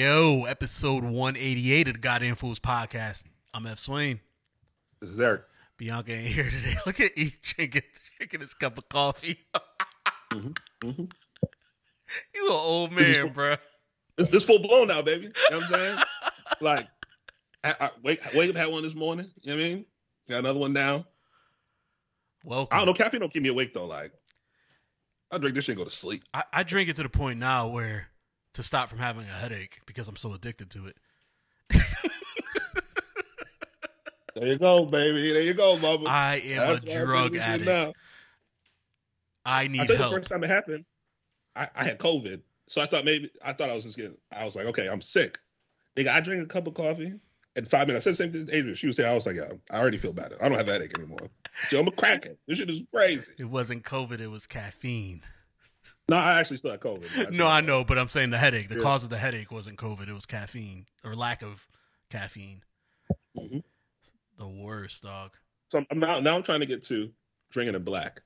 Yo, episode 188 of the Goddamn Fools Podcast. I'm F. Swain. This is Eric. Bianca ain't here today. Look at E drinking his cup of coffee. Mm-hmm. You an old man, bro. It's full blown now, baby. You know what I'm saying? Like, I wake up, had one this morning. You know what I mean? Got another one down. Welcome. I don't know. Caffeine don't keep me awake, though. Like, I drink this shit and go to sleep. I drink it to the point now where to stop from having a headache because I'm so addicted to it. There you go, baby. There you go, mama. I am a drug addict. Now. I need help. I think the first time it happened, I had COVID. So I thought I was just getting, I was like, okay, I'm sick. Nigga, I drank a cup of coffee and 5 minutes. I said the same thing to Adrian. She was saying, I was like, yeah, I already feel better. I don't have a headache anymore. Yo, I'm a crackhead. This shit is crazy. It wasn't COVID. It was caffeine. No, I actually still had COVID. No, I know, but I'm saying the headache. The cause of the headache wasn't COVID. It was caffeine or lack of caffeine. Mm-hmm. The worst, dog. So I'm trying to get to drinking a black.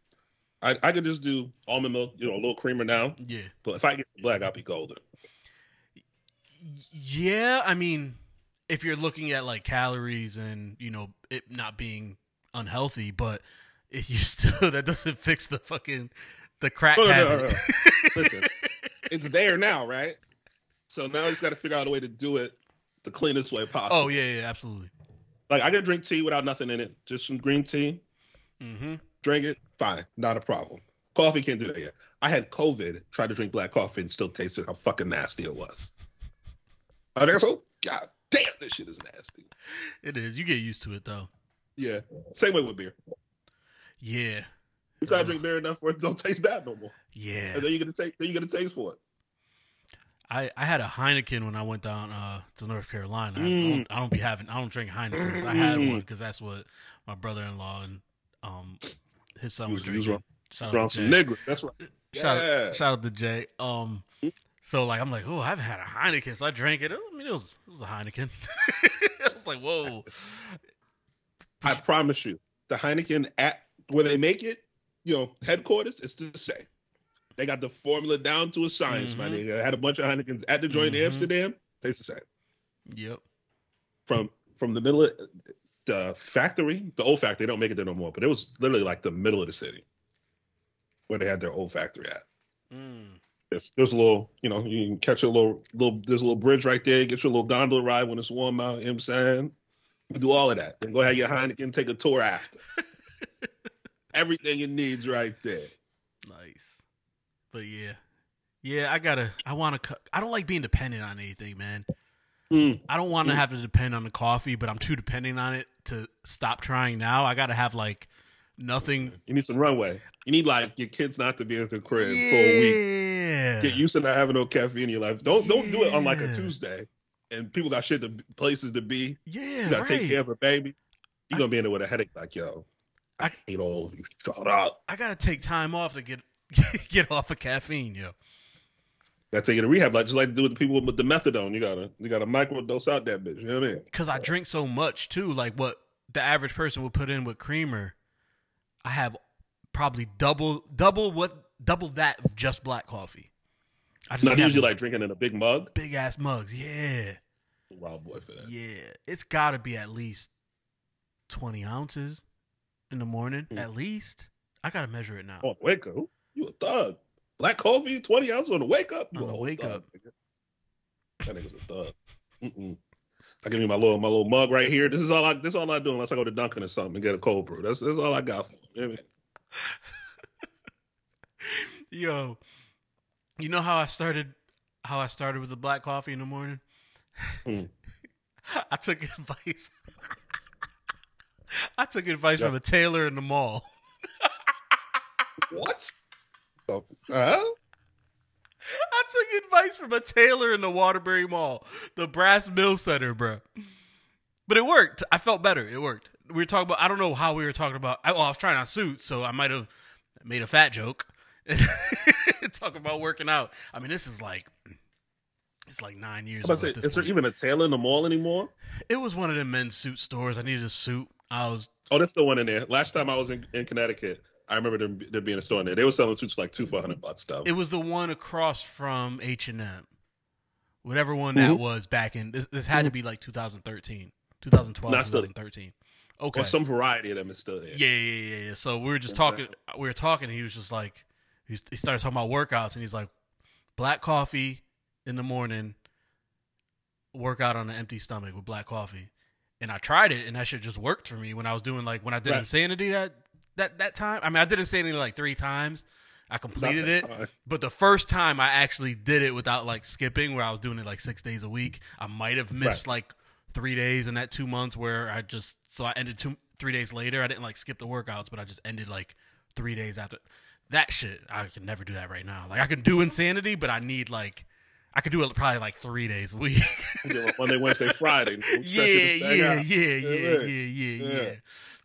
I could just do almond milk, you know, a little creamer now. Yeah. But if I get black, I'll be golden. Yeah, I mean, if you're looking at like calories and, you know, it not being unhealthy, but if you still, that doesn't fix the fucking, the crack habit. No. Listen, it's there now, right? So now you just got to figure out a way to do it the cleanest way possible. Oh, yeah, absolutely. Like, I could drink tea without nothing in it. Just some green tea. Mm-hmm. Drink it, fine, not a problem. Coffee can't do that yet. I had COVID, tried to drink black coffee and still tasted how fucking nasty it was. I was like, oh, god damn, this shit is nasty. It is. You get used to it, though. Yeah. Same way with beer. Yeah. You try to drink beer enough where it don't taste bad no more. Yeah. And then you get a taste for it. I had a Heineken when I went down to North Carolina. I don't drink Heinekens. I had one because that's what my brother-in-law and his son was drinking. Shout out to Jay. That's right. Yeah. Shout out to Jay. So like I'm like, oh, I haven't had a Heineken, so I drank it. I mean, it was a Heineken. I was like, whoa. I promise you, the Heineken at where they make it, you know, headquarters, it's the same. They got the formula down to a science, my nigga. I had a bunch of Heinekens at the joint in Amsterdam. Tastes the same. Yep. From the middle of the factory, the old factory, they don't make it there no more, but it was literally like the middle of the city where they had their old factory at. Mm. There's a little, you know, you can catch a little, there's a little bridge right there. You get your little gondola ride when it's warm out, you know what I'm saying? You do all of that. Then go have your Heineken, take a tour after. Everything it needs right there. Nice. But yeah. Yeah, I don't like being dependent on anything, man. I don't want to have to depend on the coffee, but I'm too dependent on it to stop trying now. I got to have, like, nothing. You need some runway. You need, like, your kids not to be at the crib for a week. Get used to not having no caffeine in your life. Don't do it on, like, a Tuesday. And people got shit to places to be. Yeah, you got to take care of a baby. You're going to be in there with a headache like, yo, I hate all of you. Shut up. I got to take time off to get off of caffeine, yo. Gotta take you to rehab, like just like to do with the people with the methadone. You gotta microdose out that bitch. You know what I mean? Because I drink so much too, like what the average person would put in with creamer, I have probably double that of just black coffee. Usually like drinking in a big mug, big ass mugs. Yeah, wild boy for that. Yeah, it's gotta be at least 20 ounces in the morning. At least I gotta measure it now. Oh, wake up! You a thug. Black coffee, 20 ounces on the wake up. You on the wake up. Nigga. That nigga's a thug. I give you my little mug right here. This is all I do unless I go to Dunkin' or something and get a cold brew. That's all I got for you. Know Yo, you know how I started with the black coffee in the morning? I took advice. I took advice from a tailor in the mall. What? I took advice from a tailor in the Waterbury Mall, the Brass Mill Center, bro. But it worked. I felt better. It worked. We were talking about, I don't know how we were talking about. I was trying on suits, so I might have made a fat joke. Talking about working out. I mean, this is like, it's like 9 years ago. Is there even a tailor in the mall anymore? It was one of them men's suit stores. I needed a suit. Oh, that's the one in there. Last time I was in Connecticut. I remember there being a store in there. They were selling suits for like $200 bucks stuff. It was the one across from H&M whatever one that was back in. This had to be like 2013, 2012, 2013. Okay, or some variety of them is still there. Yeah. So we were just talking. We were talking. And he was just like, he started talking about workouts, and he's like, black coffee in the morning, workout on an empty stomach with black coffee. And I tried it, and that shit just worked for me when I was doing like when I did Insanity that time. I mean, I did Insanity like 3 times. I completed it, but the first time I actually did it without like skipping, where I was doing it like 6 days a week, I might have missed like 3 days in that 2 months where I just, so I ended 3 days later. I didn't like skip the workouts, but I just ended like 3 days after. That shit, I can never do that right now. Like I can do Insanity, but I need like, I could do it probably like 3 days a week. Monday, Wednesday, Friday.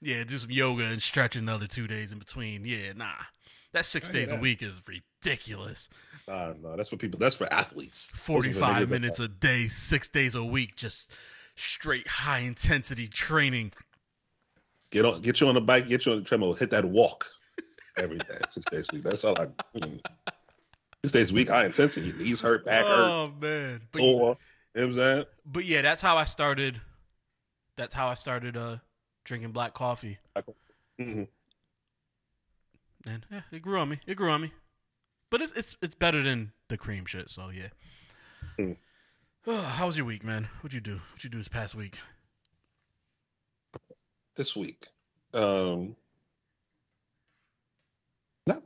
Yeah, do some yoga and stretch another 2 days in between. Yeah, nah. That 6 days a week is ridiculous. No, that's for people. That's for athletes. 45 minutes a day, 6 days a week, just straight high intensity training. Get you on the bike, get you on the treadmill, hit that walk every day, 6 days a week. That's all I. 6 days a week, high intensity. Knees hurt, back hurt. Oh man, sore. You know what I'm saying? But yeah, that's how I started. That's how I started drinking black coffee. Mm-hmm. And yeah, it grew on me. It grew on me, but it's better than the cream shit. So yeah. How was your week, man? What'd you do? What'd you do this past week? This week, not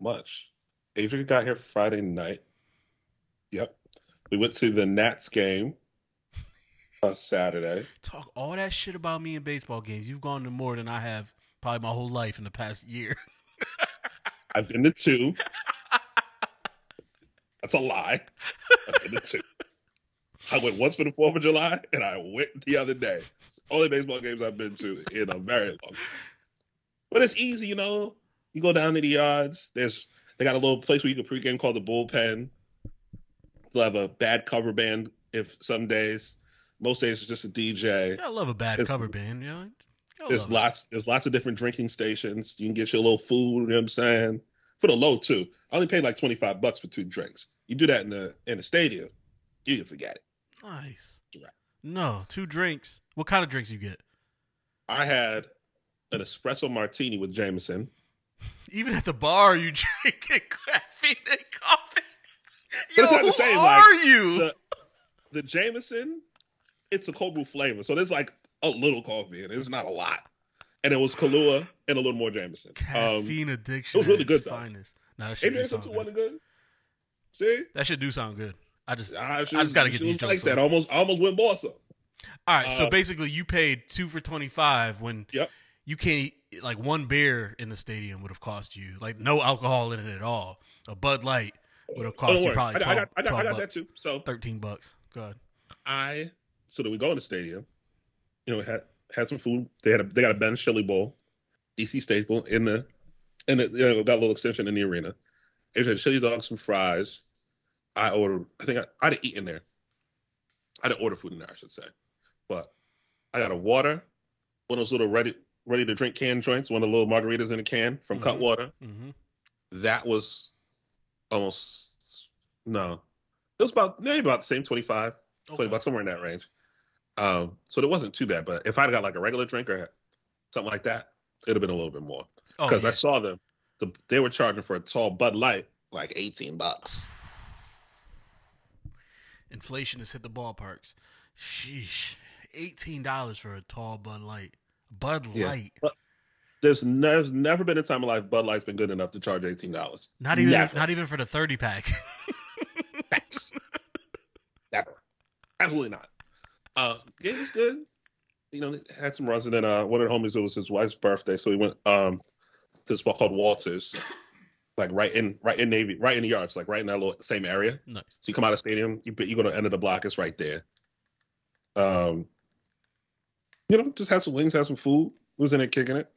much. Adrian got here Friday night. Yep, we went to the Nats game on Saturday. Talk all that shit about me and baseball games. You've gone to more than I have probably my whole life in the past year. I've been to 2. That's a lie. I've been to 2. I went once for the 4th of July, and I went the other day. It's the only baseball games I've been to in a very long time. But it's easy, you know. You go down to the yards. They got a little place where you can pregame called the Bullpen. They'll have a bad cover band if some days. Most days it's just a DJ. I love a bad cover band, you know. There's lots of different drinking stations. You can get your little food, you know what I'm saying? For the low too. I only paid like $25 for 2 drinks. You do that in the stadium, you can forget it. Nice. Right. No, 2 drinks. What kind of drinks you get? I had an espresso martini with Jameson. Even at the bar, you drinking caffeine and coffee. Yo, who are you? The Jameson, it's a cold brew flavor. So there's like a little coffee, and it's not a lot. And it was Kahlua and a little more Jameson. Caffeine addiction. It was really good, though. Finest. No, that shit wasn't good. See? That shit do sound good. I just got to get these jokes like that. Almost went more so. All right, so basically you paid 2 for $25 when you can't eat, like, 1 beer in the stadium would have cost you, like, no alcohol in it at all. A Bud Light would have cost you probably $12 bucks, that too. So $13. Go ahead. So then we go in the stadium. You know, had some food. They got a Ben Chili Bowl, DC staple in the you know, got a little extension in the arena. They had chili dogs, some fries. I didn't eat in there. I didn't order food in there, I should say. But I got a water, one of those little ready to drink can joints, one of the little margaritas in a can from Cutwater. Mm-hmm. That was it was about the same, 25, $20, somewhere in that range. So it wasn't too bad, but if I'd got like a regular drink or something like that, it'd have been a little bit more. Because I saw them, they were charging for a tall Bud Light like $18. Inflation has hit the ballparks. Sheesh, $18 for a tall Bud Light. Light. But there's never been a time in life Bud Light's been good enough to charge $18. Not even for the 30-pack. Thanks. Never. Absolutely not. Game was good. You know, had some runs, and then one of the homies, it was his wife's birthday, so he went to this spot called Walters, like right in the yards, like right in that little same area. Nice. So you come out of the stadium, you go to the end of the block, it's right there. You know, just had some wings, had some food, was in there kicking it.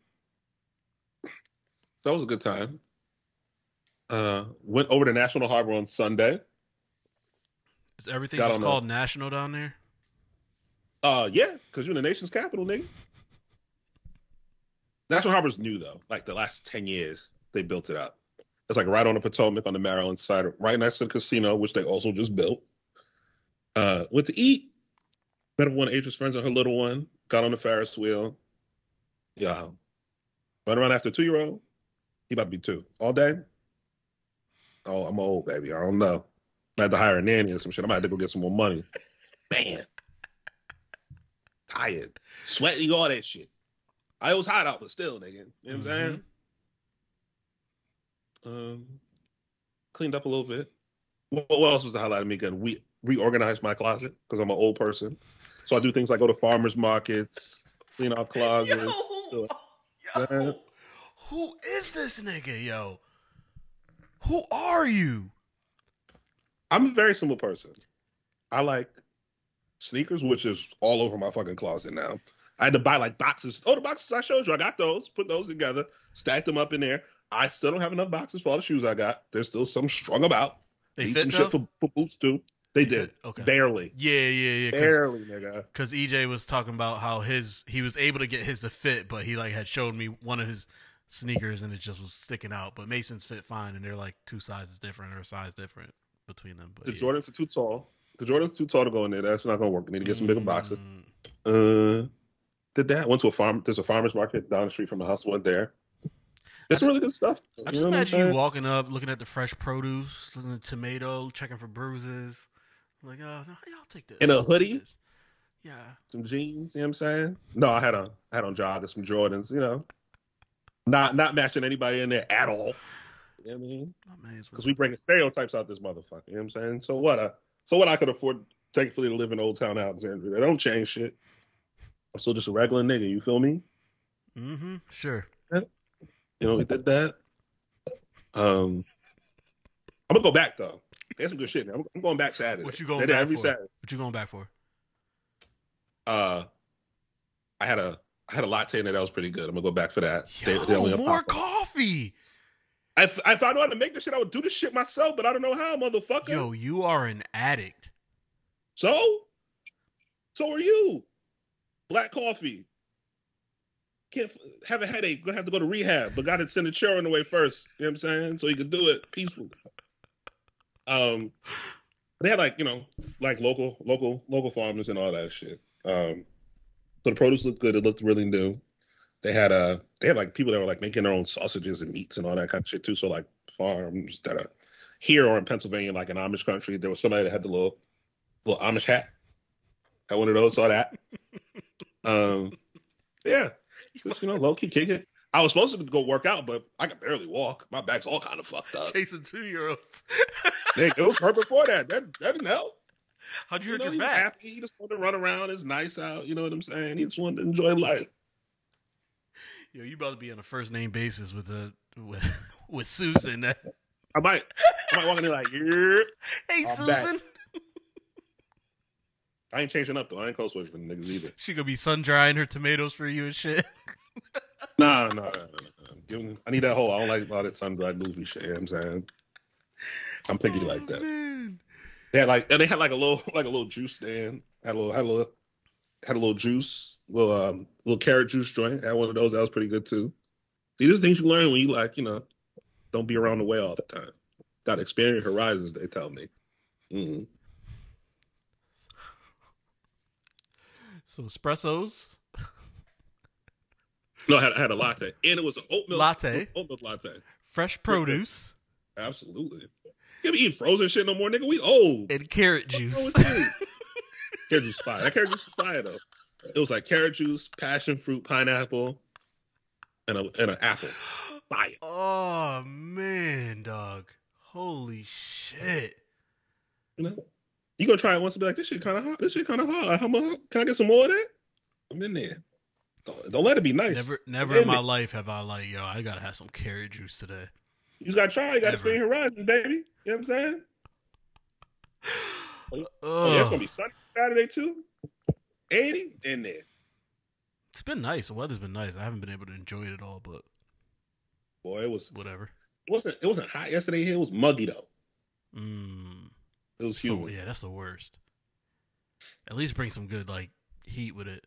That was a good time. Went over to National Harbor on Sunday. Is everything just called National down there? Yeah, because you're in the nation's capital, nigga. National Harbor's new, though. Like, the last 10 years, they built it up. It's, like, right on the Potomac on the Maryland side, right next to the casino, which they also just built. Went to eat. Met one of Adrian's friends and her little one. Got on the Ferris wheel. Yeah. Run around after a 2-year-old. He about to be 2. All day? Oh, I'm old, baby. I don't know. I had to hire a nanny or some shit. I might have to go get some more money. Man. Tired. Sweaty, all that shit. I was hot out, but still, nigga. You know what I'm saying? Cleaned up a little bit. What else was the highlight of me? We reorganized my closet because I'm an old person. So I do things like go to farmers markets, clean out closets. Who is this nigga, yo? Who are you? I'm a very simple person. I like sneakers, which is all over my fucking closet now. I had to buy like boxes. Oh, the boxes I showed you. I got those. Put those together. Stacked them up in there. I still don't have enough boxes for all the shoes I got. There's still some strung about. They need some though? Shit for boots, too. They did. Okay. Barely. Yeah. Barely, nigga. Because EJ was talking about how he was able to get his to fit, but he like had showed me one of his sneakers and it just was sticking out. But Mason's fit fine, and they're like 2 sizes different or a size different between them. But Jordans are too tall. The Jordans too tall to go in there. That's not going to work. You need to get some bigger boxes. Did that. Went to a farm. There's a farmer's market down the street from the house. Went there. That's some really good stuff. I just imagine you walking up, looking at the fresh produce, looking at the tomato, checking for bruises. I'm like, oh, no, I'll take this. In a hoodie? Yeah. Some jeans, you know what I'm saying? No, I had on joggers, some Jordans, you know. Not matching anybody in there at all. You know what I mean? Because we bring stereotypes out this motherfucker, you know what I'm saying? So what I could afford, thankfully, to live in Old Town Alexandria. They don't change shit. I'm still just a regular nigga, you feel me? Mm-hmm, sure. You know, we did that. I'm going to go back, though. There's some good shit, man. I'm going back Saturday. What you going back every for? Saturday. What you going back for? I had a latte in there that was pretty good. I'm going to go back for that. Yo, more coffee! If I knew how to make this shit, I would do this shit myself, but I don't know how, motherfucker. Yo, you are an addict. So are you. Black coffee. Can't have a headache. Gonna have to go to rehab, but gotta send the children away first. You know what I'm saying? So you could do it peacefully. They had like, you know, like local farmers and all that shit. So the produce looked good. It looked really new. They had like people that were like making their own sausages and meats and all that kind of shit too. So like farms that are here or in Pennsylvania, like in Amish country, there was somebody that had the little Amish hat. Got one of those. Saw that. Yeah. Just, you know, low-key kick it. I was supposed to go work out, but I could barely walk. My back's all kind of fucked up. Chasing 2-year-olds. It was hurt before that. That didn't help. How'd you hurt your back? Happy. He just wanted to run around. It's nice out. You know what I'm saying? He just wanted to enjoy life. Yo, you about to be on a first-name basis with Susan. I might walk in there like, yeah. Hey, I'm Susan. Back. I ain't changing up, though. I ain't code switching for the niggas either. She gonna be sun-drying her tomatoes for you and shit. Nah. I need that whole, I don't like all that sun-dried movie shit. You know what I'm saying? I'm picky like that. Man. They had like a little juice stand. Had a little juice, little carrot juice joint. Had one of those. That was pretty good, too. See, these things you learn when you, like, you know, don't be around the way all the time. Got to expand your horizons, they tell me. Mm-hmm. So espressos. No, I had a latte, and it was an oat milk latte. Fresh produce. Absolutely. You be eating frozen shit no more, nigga. We old. And carrot juice. Carrot juice fire. That carrot juice was fire though. It was like carrot juice, passion fruit, pineapple, and an apple. Fire. Oh man, dog! Holy shit! You know. You gonna try it once and be like, this shit kind of hot. This shit kind of hard. Can I get some more of that? I'm in there. Don't let it be nice. Never in my life have I like, yo, I gotta have some carrot juice today. You just gotta try. You gotta expand your horizon, baby. You know what I'm saying? Yeah, it's gonna be sunny Saturday too. 80 in there. It's been nice. The weather's been nice. I haven't been able to enjoy it at all, but boy, it was whatever. It wasn't hot yesterday here. It was muggy though. It was humid. So, yeah, that's the worst. At least bring some good like heat with it.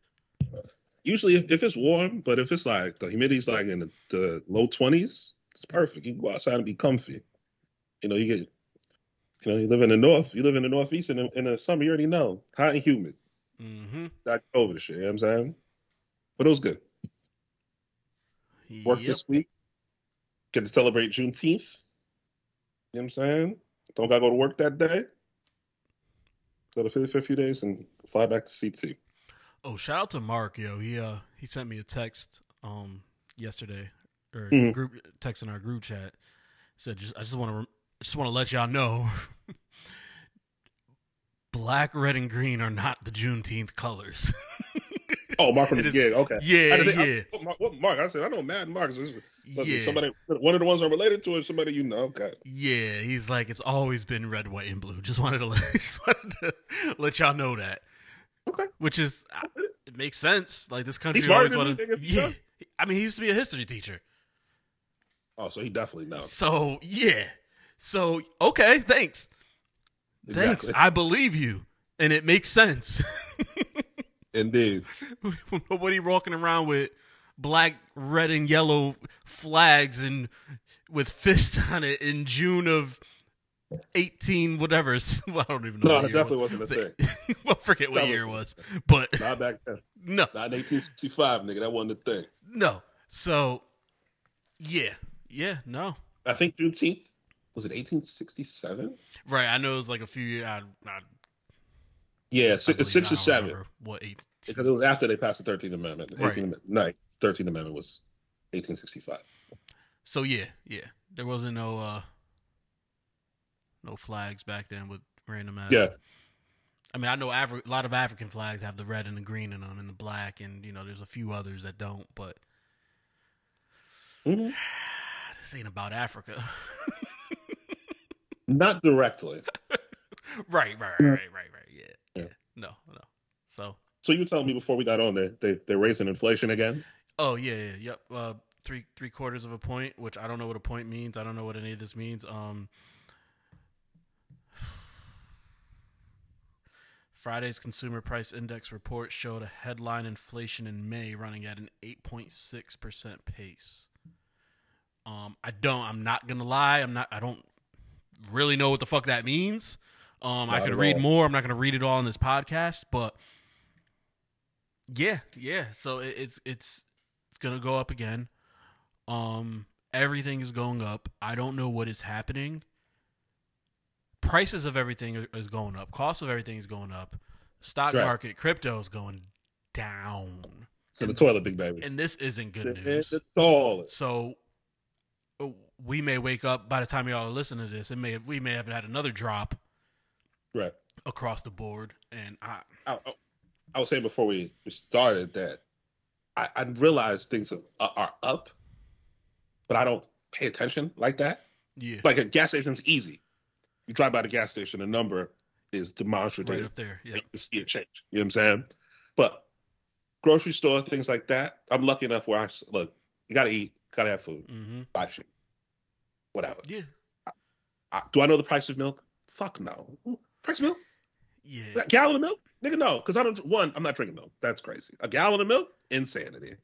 Usually, if it's warm, but if it's like the humidity's like in the low 20s, it's perfect. You can go outside and be comfy. You know, you get You know, you live in the north, you live in the northeast, and in the summer, you already know, hot and humid. Mm-hmm. Not over the shit, you know what I'm saying? But it was good. Yep. Work this week. Get to celebrate Juneteenth. You know what I'm saying? Don't gotta go to work that day. Go to Philly for a few days and fly back to CT. Oh, shout out to Mark, yo. He sent me a text yesterday, or group text in our group chat. He said, I just want to let y'all know, black, red, and green are not the Juneteenth colors. Oh, Mark from the gig. Okay. What Mark? I said, I know Mad Mark. Somebody, one of the ones I'm related to is somebody you know. Okay. Yeah, he's like, it's always been red, white, and blue. Just wanted to let y'all know that. Okay. Which is, it makes sense. Like, this country always wanted to. Yeah. I mean, he used to be a history teacher. Oh, so he definitely knows. So, yeah. So, okay, thanks. Exactly. Thanks, I believe you. And it makes sense. Indeed. Nobody walking around with black, red, and yellow flags and with fists on it in June of 18 whatever. Well, I don't even know. No, it definitely wasn't a thing. Well, I forget what year it was. But not back then. No. Not in 1865, nigga. That wasn't a thing. No. So, yeah. Yeah, no. I think Juneteenth. Was it 1867? Right, I know it was like a few years. Six or seven. What, 18? Because it was after they passed the 13th Amendment. Right. 13th Amendment was 1865. So yeah, there wasn't no flags back then with random ass. Yeah, I mean, I know a lot of African flags have the red and the green in them, and the black, and you know, there's a few others that don't. But this ain't about Africa. Not directly. Right. Yeah. No. So you were telling me before we got on that they're raising inflation again? Oh, yep. 3/4 of a point, which I don't know what a point means. I don't know what any of this means. Friday's Consumer Price Index report showed a headline inflation in May running at an 8.6% pace. I'm not going to lie. I don't really know what the fuck that means. I could read more. I'm not going to read it all in this podcast, but yeah. So it's going to go up again. Everything is going up. I don't know what is happening. Prices of everything is going up. Cost of everything is going up. Stock market, crypto is going down. It's in the toilet, big baby. And this isn't good news. It's all. So we may wake up by the time y'all listen to this. We may have had another drop, right, across the board. And I was saying before we started that I realized things are up, but I don't pay attention like that. Yeah, like a gas station's easy. You drive by the gas station, the number is demonstrative. Right up there, yeah. You can see a change. You know what I'm saying? But grocery store, things like that. I'm lucky enough where you gotta eat, gotta have food, buy shit, whatever. Yeah. Do I know the price of milk? Fuck no. Price of milk? Yeah. A gallon of milk? Nigga, no. Because I'm not drinking milk. That's crazy. A gallon of milk? Insanity.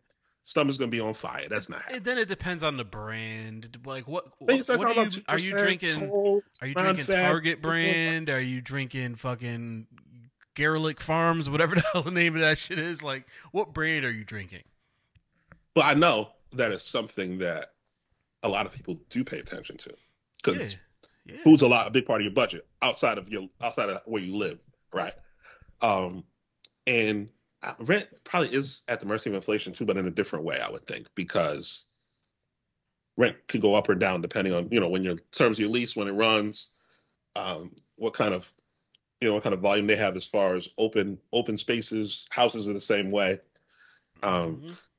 Stomach's gonna be on fire. That's not happening. And then it depends on the brand. Like are you drinking Target brand? Are you drinking fucking Gerlich Farms? Whatever the hell the name of that shit is. Like, what brand are you drinking? But I know that is something that a lot of people do pay attention to, because food's a big part of your budget outside of where you live, right? And rent probably is at the mercy of inflation too, but in a different way, I would think, because rent could go up or down depending on when your terms of your lease, when it runs, what kind of volume they have as far as open spaces. Houses are the same way.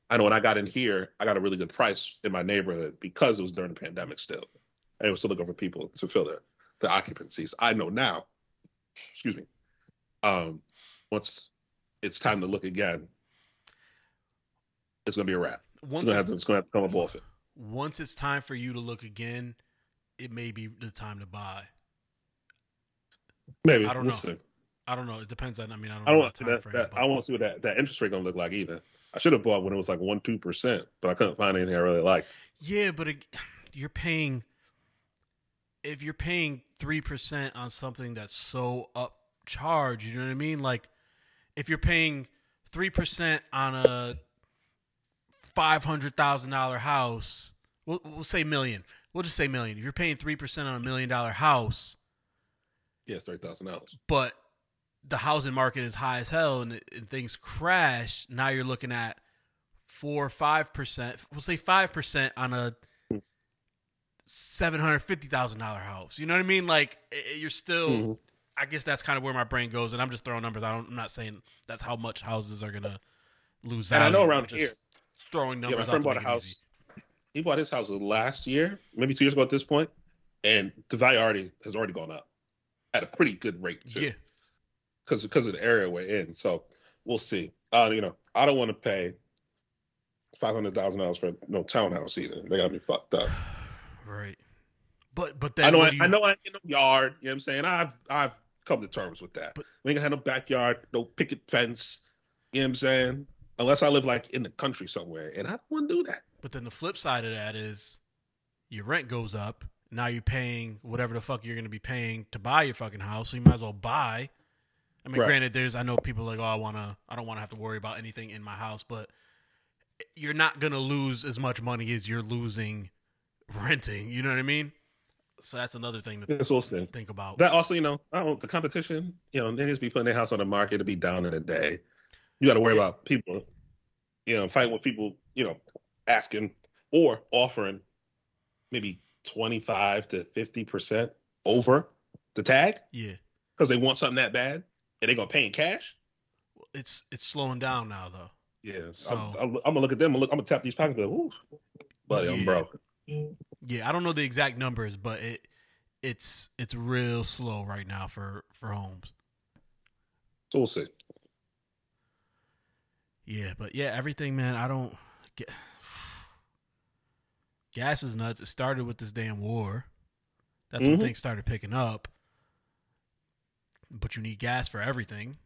I know when I got in here, I got a really good price in my neighborhood because it was during the pandemic still. And it was still looking for people to fill the occupancies. I know now, excuse me, once it's time to look again, it's going to be a wrap. It's going to have to come up off it. Once it's time for you to look again, it may be the time to buy. Maybe. I don't know. It depends on, I want to see what that interest rate going to look like either. I should have bought when it was like 1-2%, but I couldn't find anything I really liked. Yeah, but you're paying if you're paying 3% on something that's so upcharged, you know what I mean? Like, if you're paying 3% on a $500,000 house, we'll say million. We'll just say million. If you're paying 3% on $1 million house, yes, $30,000. But the housing market is high as hell, and things crash. Now you're looking at 4 or 5%. We'll say 5% on a $750,000 house. You know what I mean? Like, you're still. Mm-hmm. I guess that's kind of where my brain goes, and I'm just throwing numbers. I'm not saying that's how much houses are gonna lose value. And I know around here, throwing numbers. Yeah, my friend bought a house. He bought his house last year, maybe 2 years ago at this point, and the value has already gone up at a pretty good rate too. Yeah. Because of the area we're in, so we'll see. I don't want to pay $500,000 for no townhouse either. They got me fucked up. Right. But then I know I ain't got no yard. You know what I'm saying? I've come to terms with that. But we ain't gonna have no backyard, no picket fence. You know what I'm saying? Unless I live like in the country somewhere, and I don't want to do that. But then the flip side of that is your rent goes up. Now you're paying whatever the fuck you're gonna be paying to buy your fucking house. So you might as well buy. I mean, right. Granted, I know people are like, I don't want to have to worry about anything in my house, but you're not going to lose as much money as you're losing renting. You know what I mean? So that's another thing to think about. That also, the competition, they just be putting their house on the market to be down in a day. You got to worry about people, fighting with people, asking or offering maybe 25 to 50% over the tag. Yeah. Because they want something that bad, and they gonna pay in cash. It's slowing down now, though. Yeah, so I'm gonna look at them. I'm gonna tap these pockets. Like, ooh, buddy, I'm broke. Yeah, I don't know the exact numbers, but it's real slow right now for homes. So we'll see. Yeah, but everything, man. I don't get. Gas is nuts. It started with this damn war. That's when things started picking up. But you need gas for everything,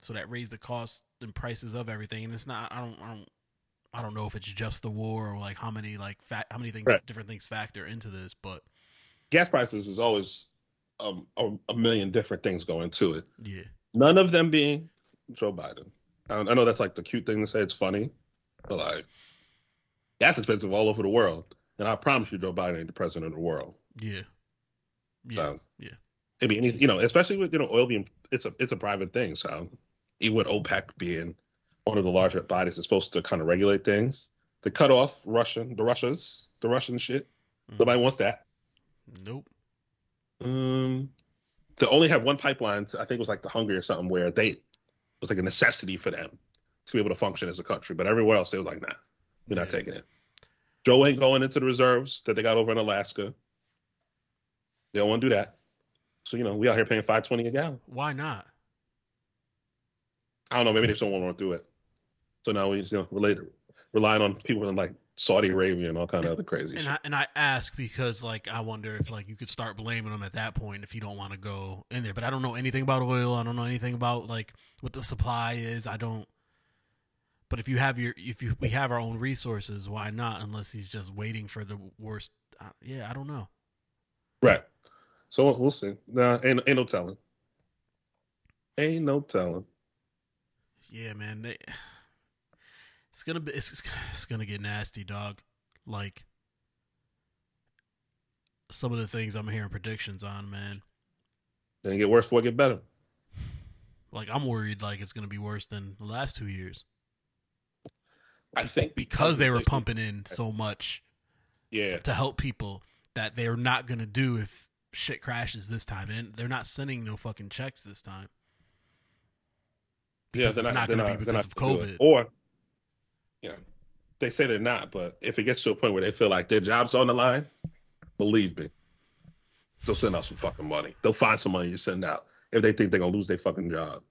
so that raised the cost and prices of everything. And it's not. I don't know if it's just the war or like how many things, right, different things factor into this. But gas prices is always a million different things go into it. Yeah. None of them being Joe Biden. I know that's like the cute thing to say. It's funny, but like gas expensive all over the world. And I promise you, Joe Biden ain't the president of the world. Yeah. Yeah. So, yeah. I mean, especially with oil being it's a private thing. So even with OPEC being one of the larger bodies that's supposed to kind of regulate things, they cut off the Russian shit. Nobody wants that. Nope. They only have one pipeline. I think it was like to Hungary or something, where it was like a necessity for them to be able to function as a country. But everywhere else, they were like, nah, we're not taking it. Joe ain't going into the reserves that they got over in Alaska. They don't want to do that. So, we out here paying $5.20 a gallon. Why not? I don't know. Maybe they just don't want to run through it. So now we relying on people in like Saudi Arabia and all kind of other crazy shit. And I ask because I wonder if you could start blaming them at that point if you don't want to go in there. But I don't know anything about oil. I don't know anything about what the supply is. I don't. But we have our own resources, why not? Unless he's just waiting for the worst. I don't know. Right. So we'll see. Nah, ain't no telling. Ain't no telling. Yeah, man. It's gonna get nasty, dog. Like some of the things I'm hearing predictions on, man. Then it get worse before it get better. I'm worried. It's gonna be worse than the last 2 years. I think because they were pumping in so much, to help people that they're not gonna do if shit crashes this time, and they're not sending no fucking checks this time. Because they're not going to be because of COVID. Or, they say they're not, but if it gets to a point where they feel like their job's on the line, believe me, they'll send out some fucking money. They'll find some money to send out if they think they're going to lose their fucking job.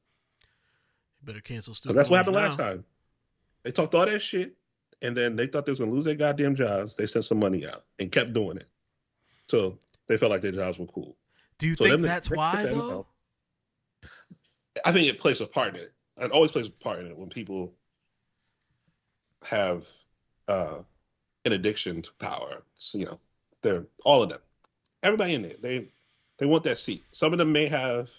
You better cancel student loans. That's what happened last time. They talked all that shit, and then they thought they was going to lose their goddamn jobs. They sent some money out and kept doing it. So they felt like their jobs were cool. Do you think that's why, though? I think it plays a part in it. It always plays a part in it when people have an addiction to power. So, all of them. everybody in there, they want that seat. Some of them may have,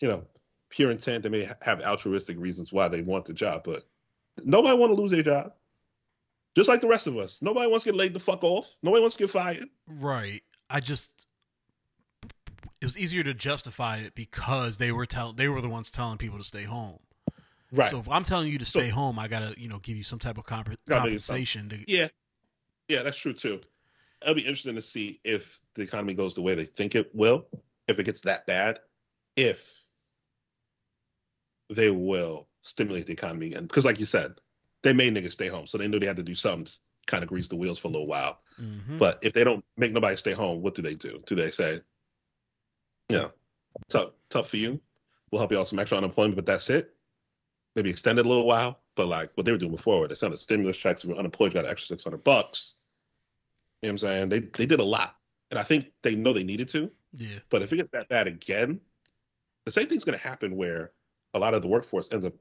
you know, pure intent. They may have altruistic reasons why they want the job, but nobody want to lose their job. Just like the rest of us. Nobody wants to get laid the fuck off. Nobody wants to get fired. Right. It was easier to justify it because they were the ones telling people to stay home. Right. So if I'm telling you to stay home, I gotta, you know, give you some type of compensation. Yeah, that's true too. It'll be interesting to see if the economy goes the way they think it will, if it gets that bad, if they will stimulate the economy again. Because like you said, they made niggas stay home, so they knew they had to do something to kind of grease the wheels for a little while. Mm-hmm. But if they don't make nobody stay home, what do they do? Do they say, you know, tough for you, we'll help you out some extra unemployment, but that's it? Maybe extend it a little while, but like what they were doing before, where they sent a stimulus check, so we were unemployed, got an extra $600. You know what I'm saying? They did a lot, and I think they know they needed to. Yeah. But if it gets that bad again, the same thing's going to happen where a lot of the workforce ends up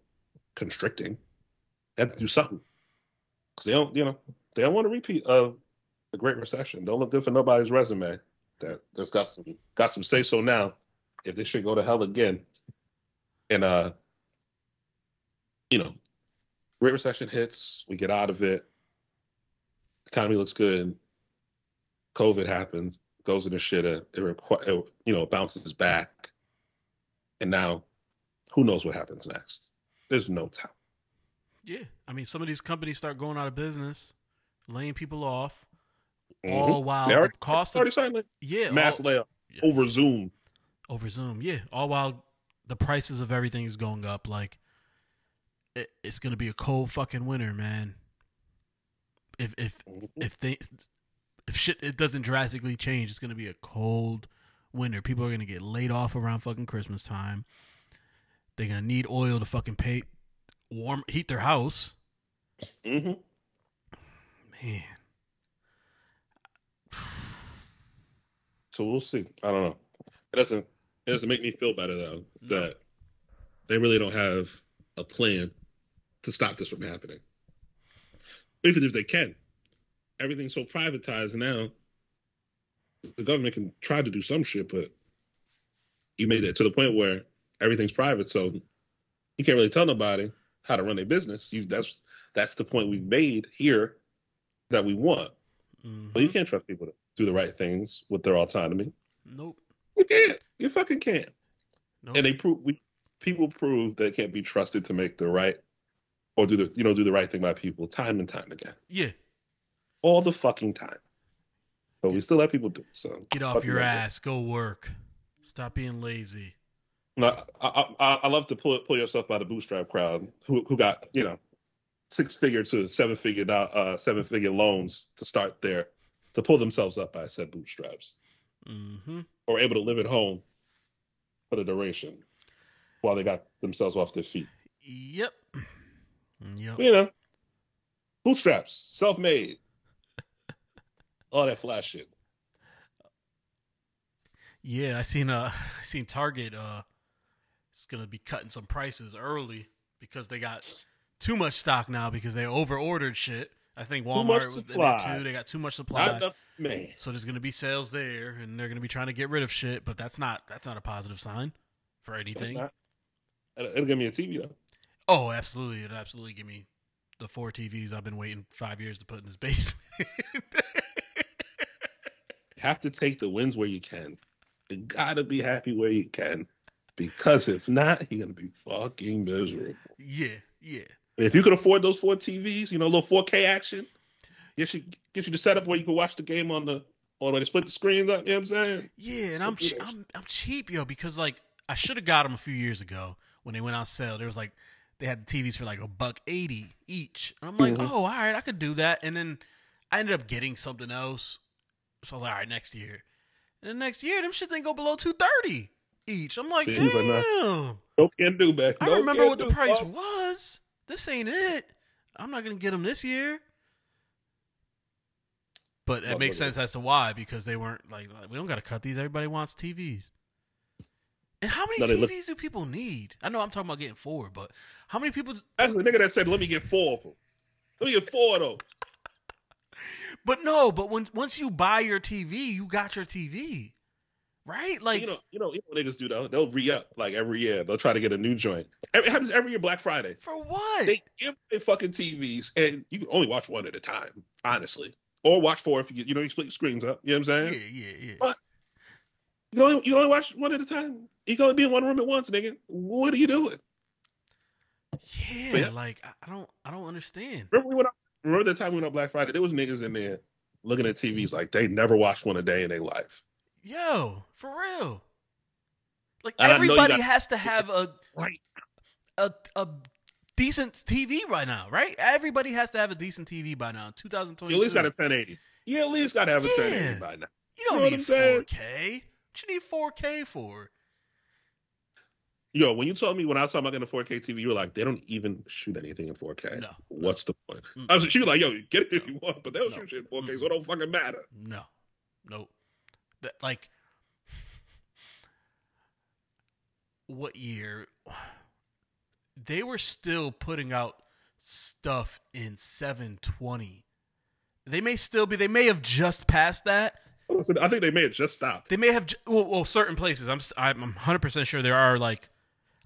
constricting. They have to do something because they don't want to repeat of the Great Recession. Don't look good for nobody's resume. That's got some say so now. If this shit go to hell again, and you know, Great Recession hits, we get out of it, economy looks good, COVID happens, goes in the shitter, it bounces back, and now who knows what happens next? There's no time. Yeah, I mean, some of these companies start going out of business, laying people off, mm-hmm. all while the cost of mass layoff over Zoom. Over Zoom, yeah. All while the prices of everything is going up, like. It's gonna be a cold fucking winter, man. If shit doesn't drastically change, it's gonna be a cold winter. People are gonna get laid off around fucking Christmas time. They're gonna need oil to fucking heat their house. Mm-hmm. Man. So we'll see. I don't know. It doesn't make me feel better though that they really don't have a plan to stop this from happening. Even if they can. Everything's so privatized now. The government can try to do some shit, but you made it to the point where everything's private, so you can't really tell nobody how to run their business. That's the point we've made here that we want. Mm-hmm. But you can't trust people to do the right things with their autonomy. Nope. You can't. You fucking can't. Nope. And people prove they can't be trusted to make the right or do the right thing by people time and time again. Yeah. All the fucking time. But we still let people do it. So get off your ass. Go work. Stop being lazy. No, I love to pull yourself by the bootstrap crowd who got, you know, 6-figure to 7-figure loans to start there, to pull themselves up by said bootstraps. Mm-hmm. Or able to live at home for the duration. While they got themselves off their feet. Yep. You know, bootstraps, self-made, all that flash shit. Yeah, I seen Target. It's gonna be cutting some prices early because they got too much stock now because they over-ordered shit. I think Walmart was in it too. They got too much supply. Not enough, man. So there's gonna be sales there, and they're gonna be trying to get rid of shit. But that's not a positive sign for anything. It'll give me a TV though. Oh, absolutely! It'll absolutely give me the 4 TVs I've been waiting 5 years to put in this basement. You have to take the wins where you can. You gotta be happy where you can, because if not, you're gonna be fucking miserable. Yeah. And if you could afford those 4 TVs, you know, a little 4K action, it should get you the setup where you can watch the game on when they split the screens up. You know what I'm saying? Yeah, and I'm cheap, yo, because like. I should have got them a few years ago when they went on sale. There was like, they had the TVs for like $1.80 each. And I'm like, mm-hmm. Oh, all right, I could do that. And then I ended up getting something else. So I was like, all right, next year. And then next year, them shits didn't go below $2.30 each. I'm like, damn. I remember what the price was. This ain't it. I'm not going to get them this year. But it makes sense as to why, because they weren't like we don't got to cut these. Everybody wants TVs. And how many TVs do people need? I know I'm talking about getting 4, but how many people... That's the nigga that said, let me get 4 of them. Let me get 4 of those. But no, but once you buy your TV, you got your TV. Right? Like, you know niggas do though. They'll re-up like every year. They'll try to get a new joint. It happens every year Black Friday. For what? They give their fucking TVs and you can only watch one at a time, honestly. Or watch four if you know you split your screens up. You know what I'm saying? Yeah. But you only watch one at a time. You can only be in one room at once, nigga. What are you doing? Yeah, like I don't understand. Remember the time we went on Black Friday? There was niggas in there looking at TVs like they never watched one a day in their life. Yo, for real. Like, everybody has to have a decent TV right now, right? Everybody has to have a decent TV by now. 2022. You at least got a 1080. You at least got to have a 1080 by now. You don't need 4K. What you need 4K for? Yo, when you told me when I was talking about getting a 4K TV, you were like, they don't even shoot anything in 4K. No. What's the point? Mm-hmm. I was, she was like, yo, get it if you want, but they don't shoot shit in 4K, so it don't fucking matter. No. Nope. That, like, what year? They were still putting out stuff in 720. They may still be. They may have just passed that. I think they may have just stopped. They may have. Well, certain places. I'm 100% sure there are, like,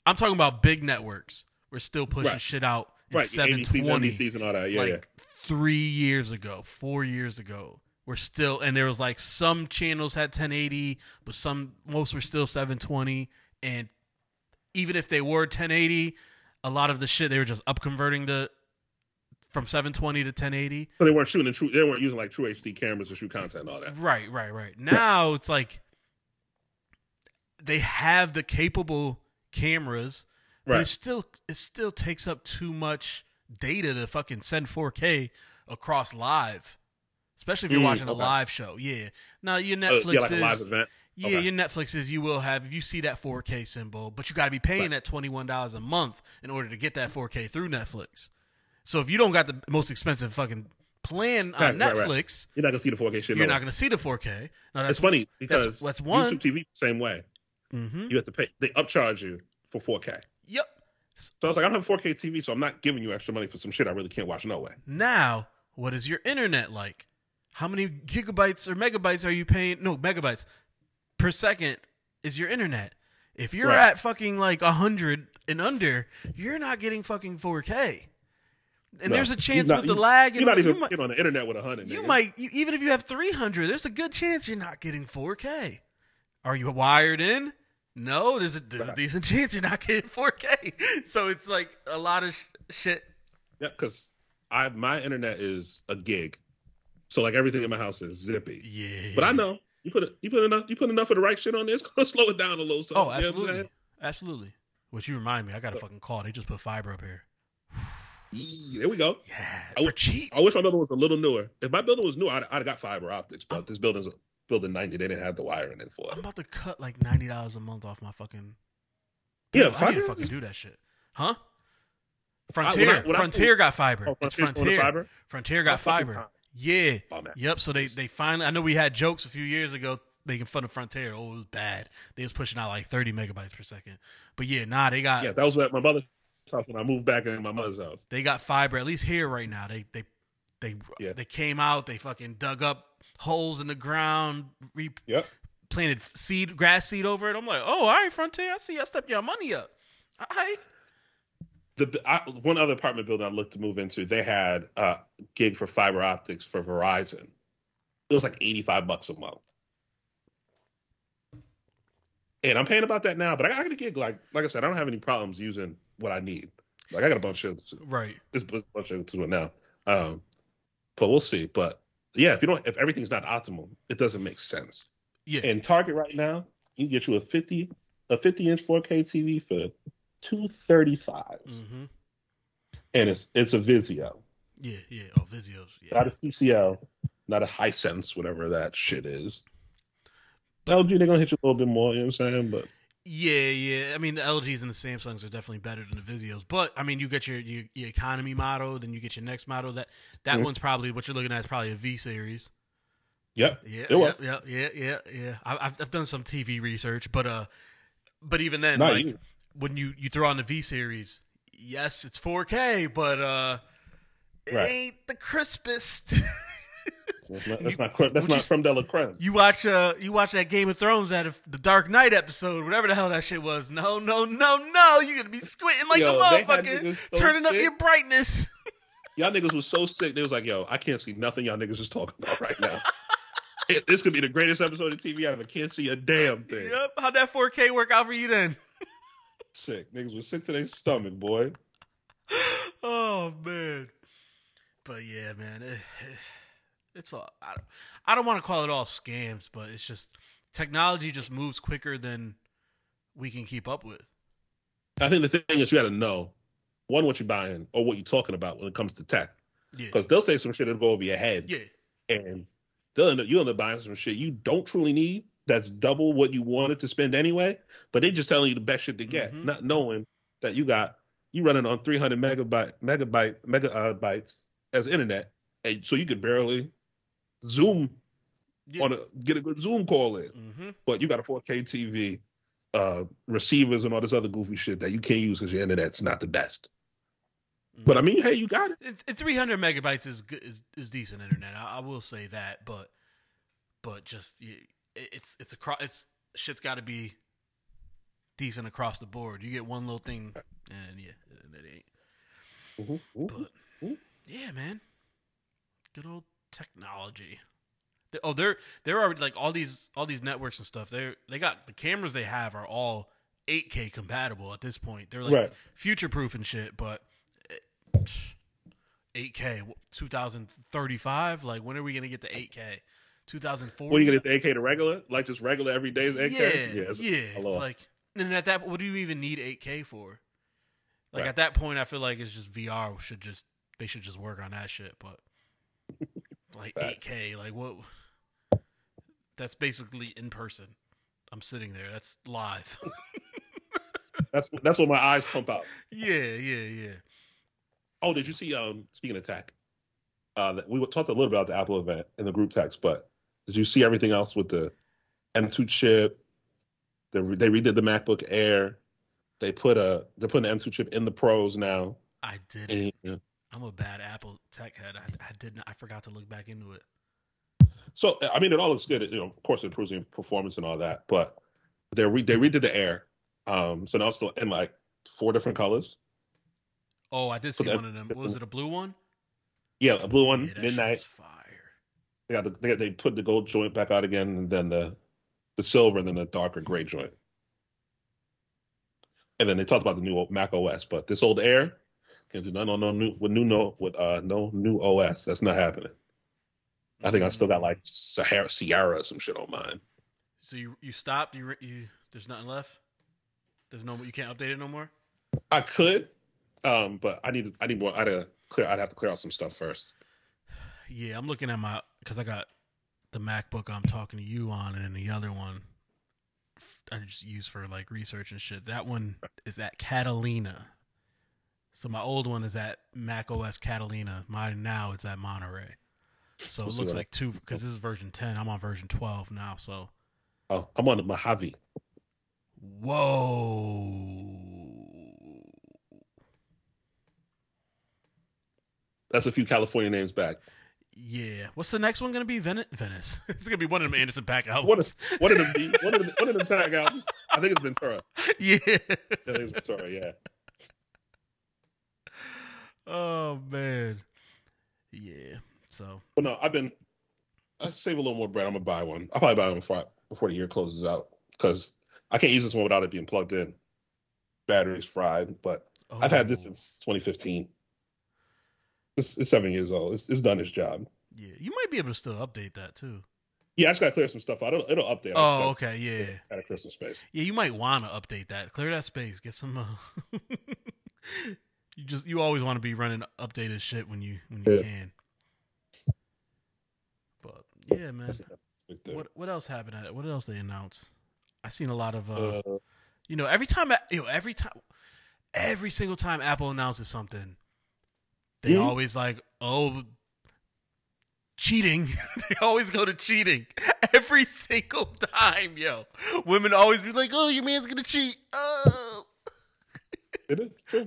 I'm talking about big networks. We're still pushing shit out in 720. ABCs and all that. Yeah, like 3 years ago, 4 years ago. We're still, and there was like some channels had 1080, but most were still 720. And even if they were 1080, a lot of the shit they were just up converting from 720 to 1080. So they weren't shooting they weren't using like true HD cameras to shoot content and all that. Right. Now it's like they have the capable cameras, but it still takes up too much data to fucking send 4K across live. Especially if you're watching a live show. Yeah. Now, your Netflixes. Yeah, like a live event. Yeah, okay. Your Netflixes, you will have, if you see that 4K symbol, but you got to be paying that $21 a month in order to get that 4K through Netflix. So if you don't got the most expensive fucking plan on Netflix, you're not going to see the 4K shit. You're not going to see the 4K. Now, it's funny because that's one. YouTube TV, same way. Mm-hmm. You have to pay. They upcharge you for 4K. Yep. So I was like, I don't have a 4K TV, so I'm not giving you extra money for some shit I really can't watch no way. Now, what is your internet like? How many gigabytes or megabytes are you paying? No, megabytes per second is your internet. If you're at fucking like 100 and under, you're not getting fucking 4K. And there's a chance with the lag. You're not even getting on the internet with 100. You might, even if you have 300, there's a good chance you're not getting 4K. Are you wired in? No, there's a decent chance you're not getting 4K. So it's like a lot of shit. Yeah, because my internet is a gig. So like everything in my house is zippy. Yeah. But I know you put enough of the right shit on this, gonna slow it down a little. So, absolutely. Which you remind me, I got a fucking call. They just put fiber up here. There we go. Yeah. For cheap. I wish my building was a little newer. If my building was newer, I'd have got fiber optics. But this building's building 90. They didn't have the wire in it for it. I'm about to cut like $90 a month off my fucking. Yeah, I need to fucking do that shit. Huh? Frontier got fiber. Oh, it's Frontier. Frontier got fiber. Yeah. Oh, yep. So they finally. I know we had jokes a few years ago making fun of Frontier. Oh, it was bad. They was pushing out like 30 megabytes per second. But yeah, nah, they got. Yeah, that was at my mother's house when I moved back in my mother's house. They got fiber at least here right now. They came out. They fucking dug up holes in the ground. Planted grass seed over it. I'm like, oh, all right, Frontier. I see. I stepped your money up. All right. One other apartment building I looked to move into, they had a gig for fiber optics for Verizon. It was like $85 a month. And I'm paying about that now, but I got a gig. Like I said, I don't have any problems using what I need. Like, I got a bunch of shit. Right. There's a bunch of shit to it now. But we'll see. But yeah, if everything's not optimal, it doesn't make sense. Yeah. And Target right now, you can get you a 50-inch 4K TV for $235, and it's a Vizio. Yeah. Oh, Vizios. Yeah. Not a TCL, not a Hisense, whatever that shit is. LG, they're gonna hit you a little bit more. You know what I'm saying? But yeah. I mean, the LGs and the Samsungs are definitely better than the Vizios. But I mean, you get your economy model, then you get your next model. That one's probably what you're looking at is probably a V series. Yep. Yeah. I've done some TV research, but even then, when you throw on the V series, yes, it's 4K, but it ain't the crispest. That's not creme de la creme. You watch that Game of Thrones, that the Dark Knight episode, whatever the hell that shit was. No. You're gonna be squinting like a motherfucker, turning up your brightness. Y'all niggas was so sick. They was like, yo, I can't see nothing y'all niggas is talking about right now. This could be the greatest episode of TV ever. Can't see a damn thing. Yep. How'd that 4K work out for you then? Sick. Niggas was sick to their stomach, boy. Oh, man. But yeah, man, it's all. I don't want to call it all scams, but it's just technology just moves quicker than we can keep up with. I think the thing is, you got to know one, what you're buying or what you're talking about when it comes to tech, because they'll say some shit that'll go over your head, and you'll end up buying some shit you don't truly need. That's double what you wanted to spend anyway, but they just telling you the best shit to get, not knowing that you running on 300 megabytes. As internet, and so you could barely zoom on get a good Zoom call in, but you got a 4K TV, receivers, and all this other goofy shit that you can't use because your internet's not the best. But I mean, hey, you got it. 300 megabytes is good, is decent internet. I will say that, but just it's shit's got to be decent across the board. You get one little thing, and it ain't. Yeah, man. Good old technology. They're already like all these networks and stuff. They got the cameras they have are all 8K compatible at this point. They're like future proof and shit, but 8K 2035, like when are we going to get to 8K? 2040. What are you going to get to 8K to regular? Like just regular every day is 8K? Yeah. Like and at that what do you even need 8K for? Like at that point I feel like it's just VR should just work on that shit, but like 8K, like what? That's basically in person. I'm sitting there. That's live. that's what my eyes pump out. Yeah. Oh, did you see? Speaking of tech, we talked a little about the Apple event in the group text, but did you see everything else with the M2 chip? They redid the MacBook Air. They're putting an M2 chip in the Pros now. I didn't. I'm a bad Apple tech head. I forgot to look back into it. So, I mean, it all looks good. You know, of course, it improves performance and all that, but they redid the Air. So now it's still in like 4 different colors. Oh, I did see one of them. Was it a blue one? Yeah, a blue one. Midnight. Fire. They put the gold joint back out again, and then the silver, and then the darker gray joint. And then they talked about the new Mac OS, but this old Air. Can't do nothing on no new OS. That's not happening. I think I still got like Sierra some shit on mine. So you stopped. You there's nothing left. There's no you can't update it no more. I could, but I need more. I'd have to clear out some stuff first. Yeah, I'm looking at my because I got the MacBook I'm talking to you on, and then the other one I just use for like research and shit. That one is at Catalina. So my old one is at Mac OS Catalina. Mine now it's at Monterey. So it looks like 2 because this is version 10. I'm on version 12 now. So I'm on Mojave. Whoa, that's a few California names back. Yeah, what's the next one gonna be? Venice. It's gonna be one of them Anderson Paak albums. One of them Paak albums. I think it's Ventura. Yeah, I think it's Ventura. Yeah. Oh man, yeah. So, well, no, I save a little more bread. I'm gonna buy one. I'll probably buy one before the year closes out because I can't use this one without it being plugged in. Battery's fried, but I've had this since 2015. It's 7 years old. It's done its job. Yeah, you might be able to still update that too. Yeah, I just gotta clear some stuff out. It'll update. Oh, okay, yeah. Gotta clear some space. Yeah, you might wanna update that. Clear that space. Get some. You always want to be running updated shit when you can. But yeah, man. What else happened at it? What else they announced? I seen a lot of every single time Apple announces something, they always like, oh, cheating. They always go to cheating every single time, yo. Women always be like, oh, your man's gonna cheat. Oh.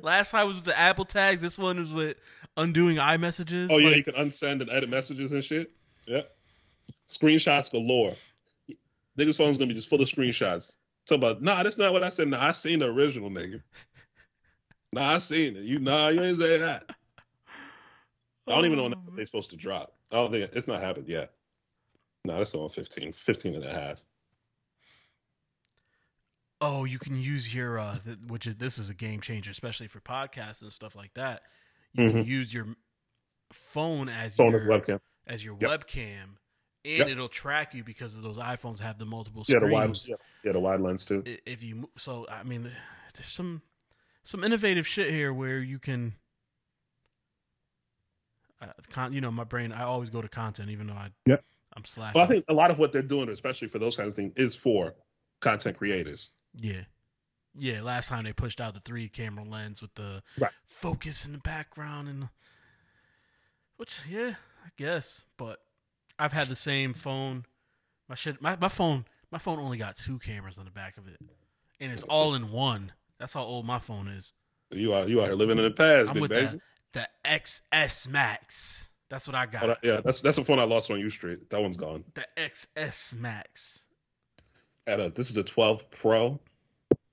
Last time was with the Apple tags. This one was with undoing iMessages. Oh yeah, you can unsend and edit messages and shit. Yep. Screenshots galore. Nigga's phone's gonna be just full of screenshots. Talk about, nah, that's not what I said. Nah, I seen the original, nigga. Nah, I seen it. You ain't say that. I don't even know when they're supposed to drop. I don't think it's not happened yet. Nah, that's on 15 and a half. Oh, you can use your which is, this is a game changer, especially for podcasts and stuff like that. You can use your phone as your webcam, and it'll track you because those iPhones have the multiple screens. The wide lens too. If you I mean, there's some innovative shit here where you can, my brain. I always go to content, even though I'm slacking. Well, I think a lot of what they're doing, especially for those kinds of things, is for content creators. Yeah. Yeah, last time they pushed out the 3-camera lens with the focus in the background, and I guess. But I've had the same phone. My phone only got 2 cameras on the back of it, and it's all in one. That's how old my phone is. You are here living in the past, I'm with baby. The XS Max. That's what I got. That's the phone I lost on U Street. That one's gone. The XS Max. This is a 12 Pro.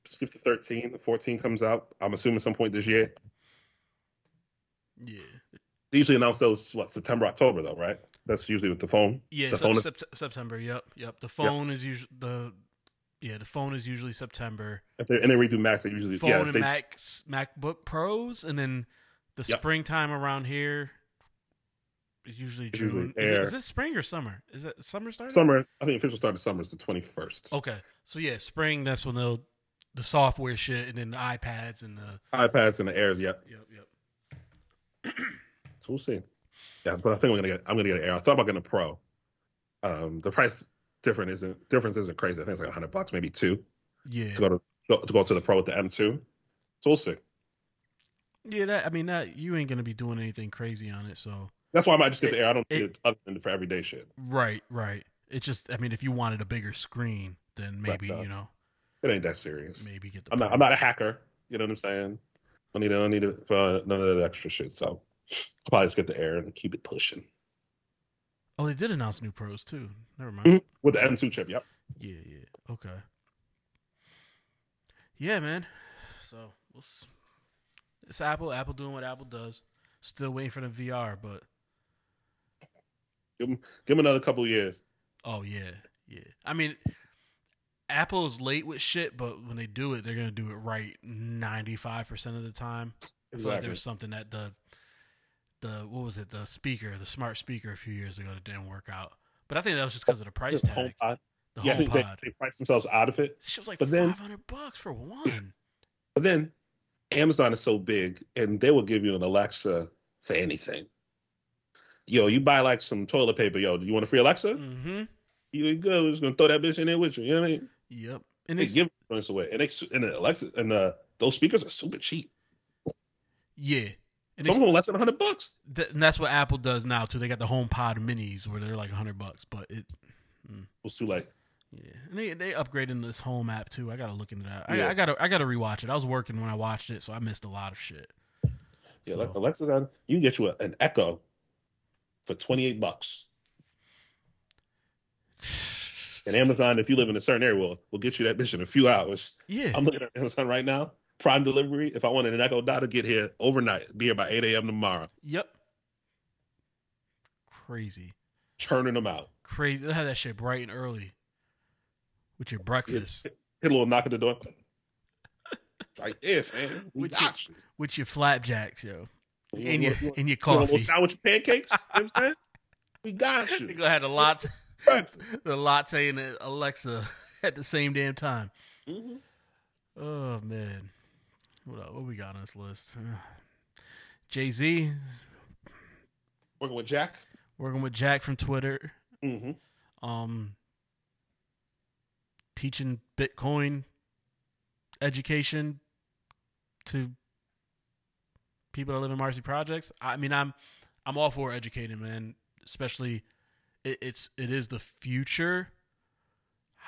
Skip to 13. The 14 comes out, I'm assuming, some point this year. Yeah. They usually announce those, September, October, though, right? That's usually with the phone. Yeah, September. Yep. The phone is usually the phone is usually September. And they redo Macs. They usually phone and Macs, MacBook Pros, and then the springtime around here is usually June. Is it spring or summer? Is it summer started? Summer. I think official start of summer is the 21st. Okay, so yeah, spring. That's when the software shit, and then the iPads and the Airs. Yep. So we'll see. Yeah, but I think I'm gonna get an Air. I thought about getting a Pro. The price difference isn't crazy. I think it's like $100, maybe $200. Yeah. To go to the Pro with the M2. So we'll see. Yeah, you ain't gonna be doing anything crazy on it, so that's why I might just get the Air. I don't need it other than for everyday shit. Right. It's just, if you wanted a bigger screen, then maybe it ain't that serious. Maybe get the. I'm not a hacker. You know what I'm saying? I don't need none of that extra shit. So I'll probably just get the Air and keep it pushing. Oh, they did announce new Pros too. Never mind. Mm-hmm. With the M2 chip, yep. Yeah. Okay. Yeah, man. So it's Apple. Apple doing what Apple does. Still waiting for the VR, but give them another couple years. Oh yeah. Apple's late with shit, but when they do it, they're gonna do it right 95% of the time. I feel like there was something that the smart speaker a few years ago that didn't work out. But I think that was just because of the price tag. They priced themselves out of it. Shit was like $500 for one. But then Amazon is so big, and they will give you an Alexa for anything. Yo, you buy like some toilet paper. Yo, do you want a free Alexa? Mm-hmm. You good? We're just gonna throw that bitch in there with you. You know what I mean? Yep. And they give it away. And Alexa and those speakers are super cheap. Yeah. And some of them less than $100. And that's what Apple does now too. They got the HomePod Minis where they're like $100, but it was too late. Yeah, and they upgraded this Home app too. I gotta look into that. I gotta rewatch it. I was working when I watched it, so I missed a lot of shit. Yeah, so. Alexa, you can get you an Echo for $28. And Amazon, if you live in a certain area, will get you that bitch in a few hours. Yeah, I'm looking at Amazon right now. Prime delivery. If I wanted an Echo Dot, to get here overnight, be here by 8 a.m. tomorrow. Yep. Crazy. Churning them out. Crazy. They'll have that shit bright and early. With your breakfast. Hit a little knock at the door. Like, man. With your flapjacks, yo. And your coffee. You want a little sandwich pancakes? You know what I'm saying? We got you. You're going to have the latte and the Alexa at the same damn time. Mm-hmm. Oh, man. What we got on this list? Jay-Z. Working with Jack from Twitter. Mm-hmm. Teaching Bitcoin education to people that live in Marcy projects. I'm all for educating, man. Especially it is the future.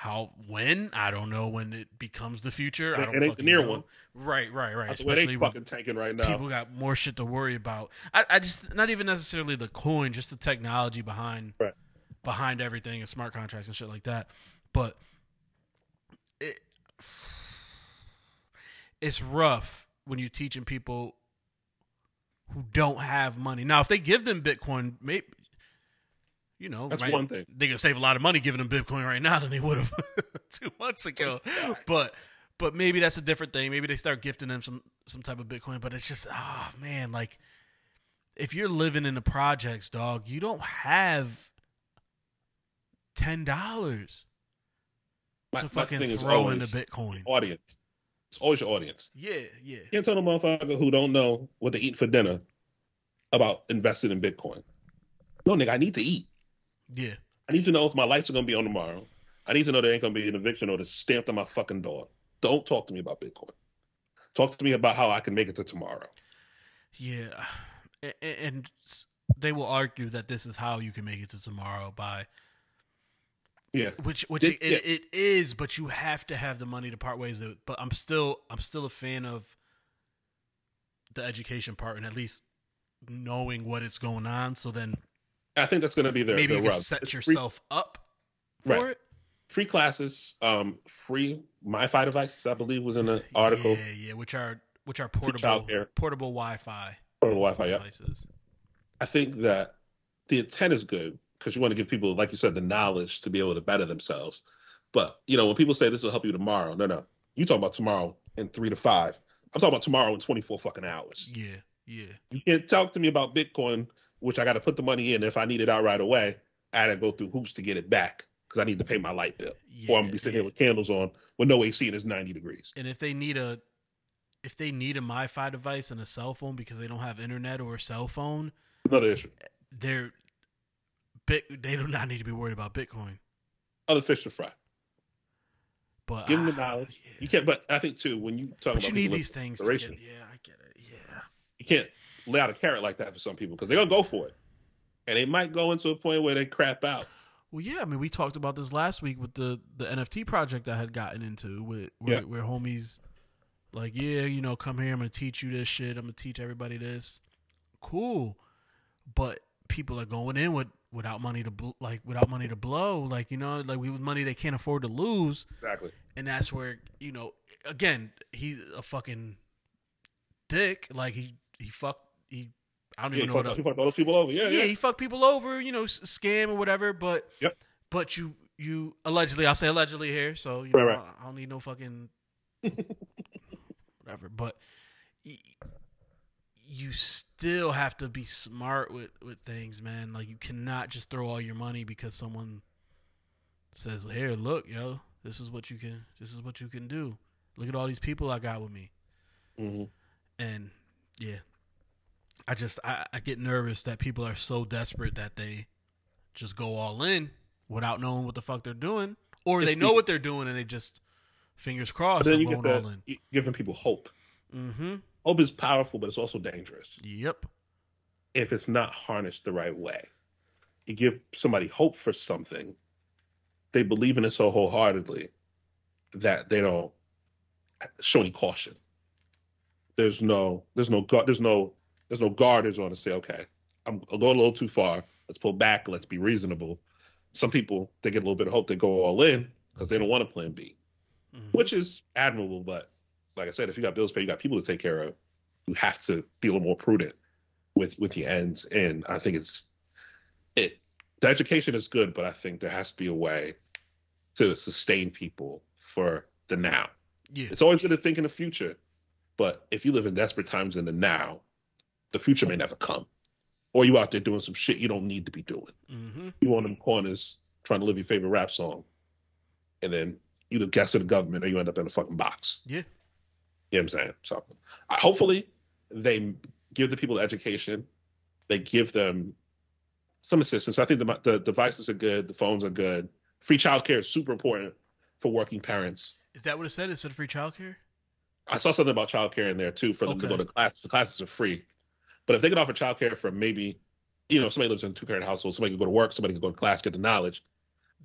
I don't know when it becomes the future. I don't fucking know. It ain't the near one. Right. That's especially when fucking tanking right now. People got more shit to worry about. I just, not even necessarily the coin, just the technology behind behind everything and smart contracts and shit like that. But it's rough when you're teaching people who don't have money. Now, if they give them Bitcoin, maybe, you know, that's right, one thing. They can save a lot of money giving them Bitcoin right now than they would have 2 months ago. But maybe that's a different thing. Maybe they start gifting them some type of Bitcoin. But it's just, oh, man, like, if you're living in the projects, dog, you don't have $10 to fucking throw into Bitcoin. Audience. It's always your audience. Yeah, yeah. You can't tell a motherfucker who don't know what to eat for dinner about investing in Bitcoin. No, nigga, I need to eat. Yeah. I need to know if my lights are going to be on tomorrow. I need to know there ain't going to be an eviction order stamped on my fucking door. Don't talk to me about Bitcoin. Talk to me about how I can make it to tomorrow. Yeah. And they will argue that this is how you can make it to tomorrow by... Yeah, it is, but you have to have the money to part ways. But I'm still a fan of the education part and at least knowing what is going on. So then, I think that's going to be there. Maybe you can set yourself up for it. Free classes, free MiFi device. I believe was in the article. Yeah, yeah, which are portable Wi-Fi. Portable Wi-Fi, yeah. Devices. I think that the intent is good, because you want to give people, like you said, the knowledge to be able to better themselves. But, you know, when people say this will help you tomorrow, no. You talking about tomorrow in 3 to 5. I'm talking about tomorrow in 24 fucking hours. Yeah, yeah. You can't talk to me about Bitcoin, which I got to put the money in. If I need it out right away, I got to go through hoops to get it back because I need to pay my light bill. Yeah, or I'm going to be sitting here with candles on with no AC and it's 90 degrees. And if they need a MiFi device and a cell phone because they don't have internet or a cell phone. Another issue. They do not need to be worried about Bitcoin. Other fish to fry. But give them the knowledge. Yeah. You can't. But I think too, when you talk about, you need these things. I get it. Yeah. You can't lay out a carrot like that for some people because they're gonna go for it, and they might go into a point where they crap out. Well, yeah. I mean, we talked about this last week with the NFT project I had gotten into where homies like, yeah, you know, come here. I'm gonna teach you this shit. I'm gonna teach everybody this. Cool, but people are going in without money to blow, like, you know, like with money they can't afford to lose. Exactly. And that's where, you know, again, he's a fucking dick. Like he fucked all those people over. Yeah, he fucked people over, you know, scam or whatever. But but you allegedly, I'll say allegedly here, so you know, right. I don't need no fucking whatever. But you still have to be smart with things, man. Like, you cannot just throw all your money because someone says, "Here, look, yo, this is what you can do. Look at all these people I got with me." Mm-hmm. And yeah, I just I get nervous that people are so desperate that they just go all in without knowing what the fuck they're doing, or they know what they're doing and they just fingers crossed. But then you get all in, giving people hope. Mm-hmm. Hope is powerful, but it's also dangerous. Yep. If it's not harnessed the right way. You give somebody hope for something, they believe in it so wholeheartedly that they don't show any caution. There's no guarders on to say, okay, I'm going a little too far. Let's pull back. Let's be reasonable. Some people, they get a little bit of hope. They go all in because they don't want a plan B, which is admirable, but like I said, if you got bills to pay, you got people to take care of, you have to be a little more prudent with your ends. And I think the education is good, but I think there has to be a way to sustain people for the now. Yeah. It's always good to think in the future, but if you live in desperate times in the now, the future may never come. Or you out there doing some shit you don't need to be doing. Mm-hmm. You on them corners trying to live your favorite rap song, and then you the guest of the government, or you end up in a fucking box. Yeah. You know what I'm saying? So hopefully they give the people the education. They give them some assistance. I think the devices are good. The phones are good. Free childcare is super important for working parents. Is that what it said? It said free childcare? I saw something about childcare in there, too, for them to go to classes. The classes are free. But if they could offer childcare for maybe, you know, somebody lives in a two-parent household, somebody could go to work, somebody could go to class, get the knowledge.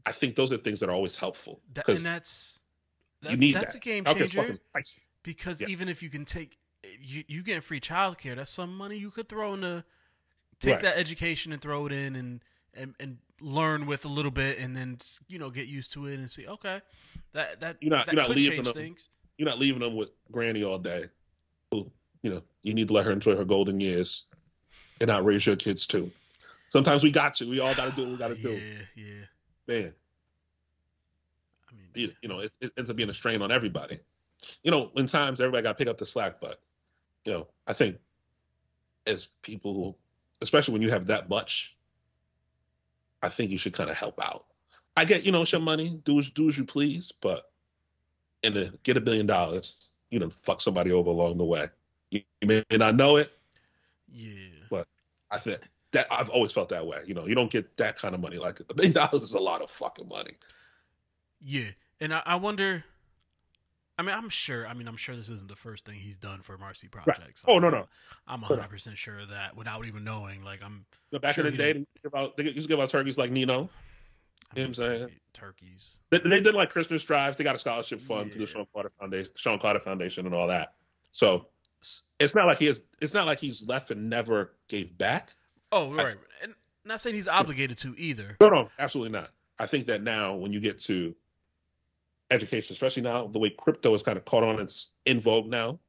I think those are things that are always helpful. That's a game changer. Because even if you can take you getting free childcare, that's some money you could throw in to take that education and throw it in and and learn with a little bit, and then, you know, get used to it and see, okay, that could change things. You're not leaving them with Granny all day. You know, you need to let her enjoy her golden years and not raise your kids too. Sometimes we got to. We all got to do what we got to do. Yeah, yeah. Man. I mean, you know, it ends up being a strain on everybody. You know, in times, everybody got to pick up the slack, but, you know, I think as people who, especially when you have that much, I think you should kind of help out. I get, you know, it's your money. Do as you please, but and to get $1 billion, you know, fuck somebody over along the way. You may not know it. Yeah. But I think that I've always felt that way. You know, you don't get that kind of money. Like, $1 billion is a lot of fucking money. Yeah. And I wonder, I'm sure this isn't the first thing he's done for Marcy Project. Right. So no. I'm 100% sure of that without even knowing. Like, I'm back sure in the day, they used to give out turkeys like Nino. You know what I'm saying? Turkeys. They did like Christmas drives. They got a scholarship fund to the Sean Carter Foundation and all that. So it's not like he's left and never gave back. Oh, right. And not saying he's obligated to either. No, absolutely not. I think that now when you get to education, especially now the way crypto is kind of caught on, it's in vogue now,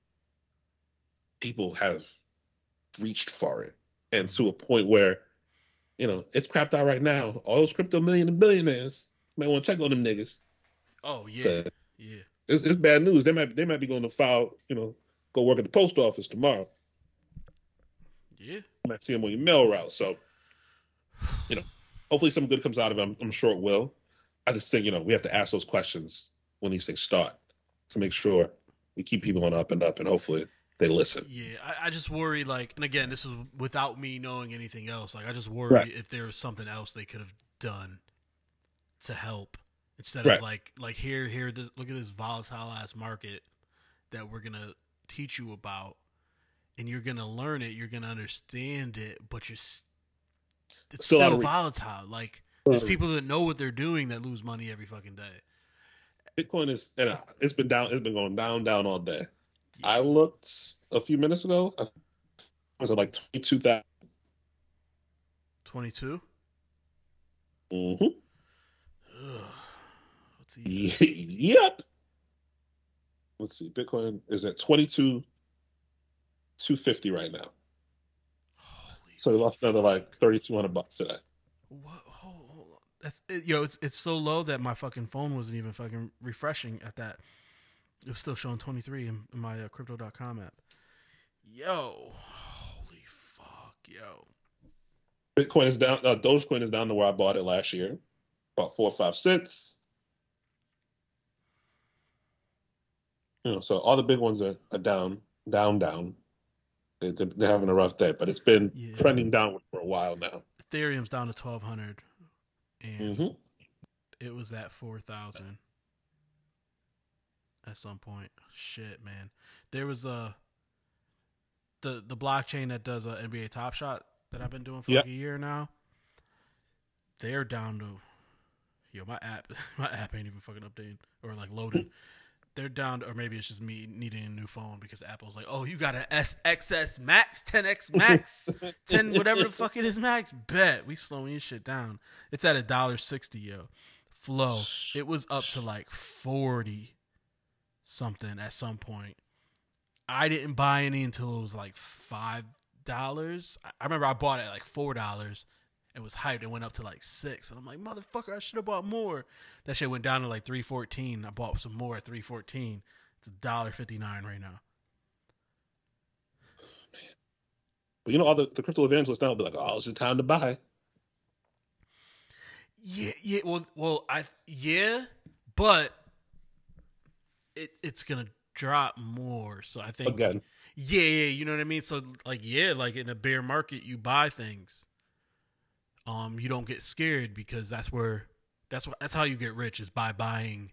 people have reached for it. And to a point where, you know, it's crapped out right now. All those crypto billionaires, you might want to check on them niggas. Oh, yeah. Yeah. It's bad news. They might be going to file, you know, go work at the post office tomorrow. Yeah. You might see them on your mail route. So, you know, hopefully something good comes out of it. I'm sure it will. I just think, you know, we have to ask those questions when these things start to make sure we keep people on up and up, and hopefully they listen. Yeah, I just worry, like, and again, this is without me knowing anything else. Like, I just worry if there was something else they could have done to help instead of like here, this, look at this volatile ass market that we're gonna teach you about, and you're gonna learn it, you're gonna understand it, but it's still volatile. Like, there's people that know what they're doing that lose money every fucking day. Bitcoin is, and it's been down. It's been going down all day. Yeah. I looked a few minutes ago. I was at like 22,000. 22? Mm-hmm. Let's see. Yep. Let's see. Bitcoin is at 22,250 right now. Holy so they lost another like $3,200 today. What? That's it, yo. It's so low that my fucking phone wasn't even fucking refreshing at that. It was still showing 23 in my crypto.com app. Yo, holy fuck, yo. Bitcoin is down. Dogecoin is down to where I bought it last year, about 4 or 5 cents. You know, so all the big ones are down. They're having a rough day, but it's been trending downward for a while now. Ethereum's down to 1,200. And it was at 4,000 at some point. Shit, man. There was the blockchain that does NBA Top Shot that I've been doing for like a year now. They're down to my app ain't even fucking updating or like loading. They're down to, or maybe it's just me needing a new phone because Apple's like, oh, you got an XS Max, 10X Max, 10 whatever the fuck it is Max. Bet. We slowing your shit down. It's at $1.60, yo. Flow. It was up to like 40 something at some point. I didn't buy any until it was like $5. I remember I bought it at like $4. It was hyped. It went up to like 6, and I'm like, motherfucker, I should have bought more. That shit went down to like 3.14. I bought some more at 3.14. It's $1.59 right now. Oh, man. But you know, all the crypto evangelists now will be like, "Oh, it's the time to buy." Yeah. Well, but it's gonna drop more. So I think again, yeah, you know what I mean. So like in a bear market, you buy things. You don't get scared because that's how you get rich is by buying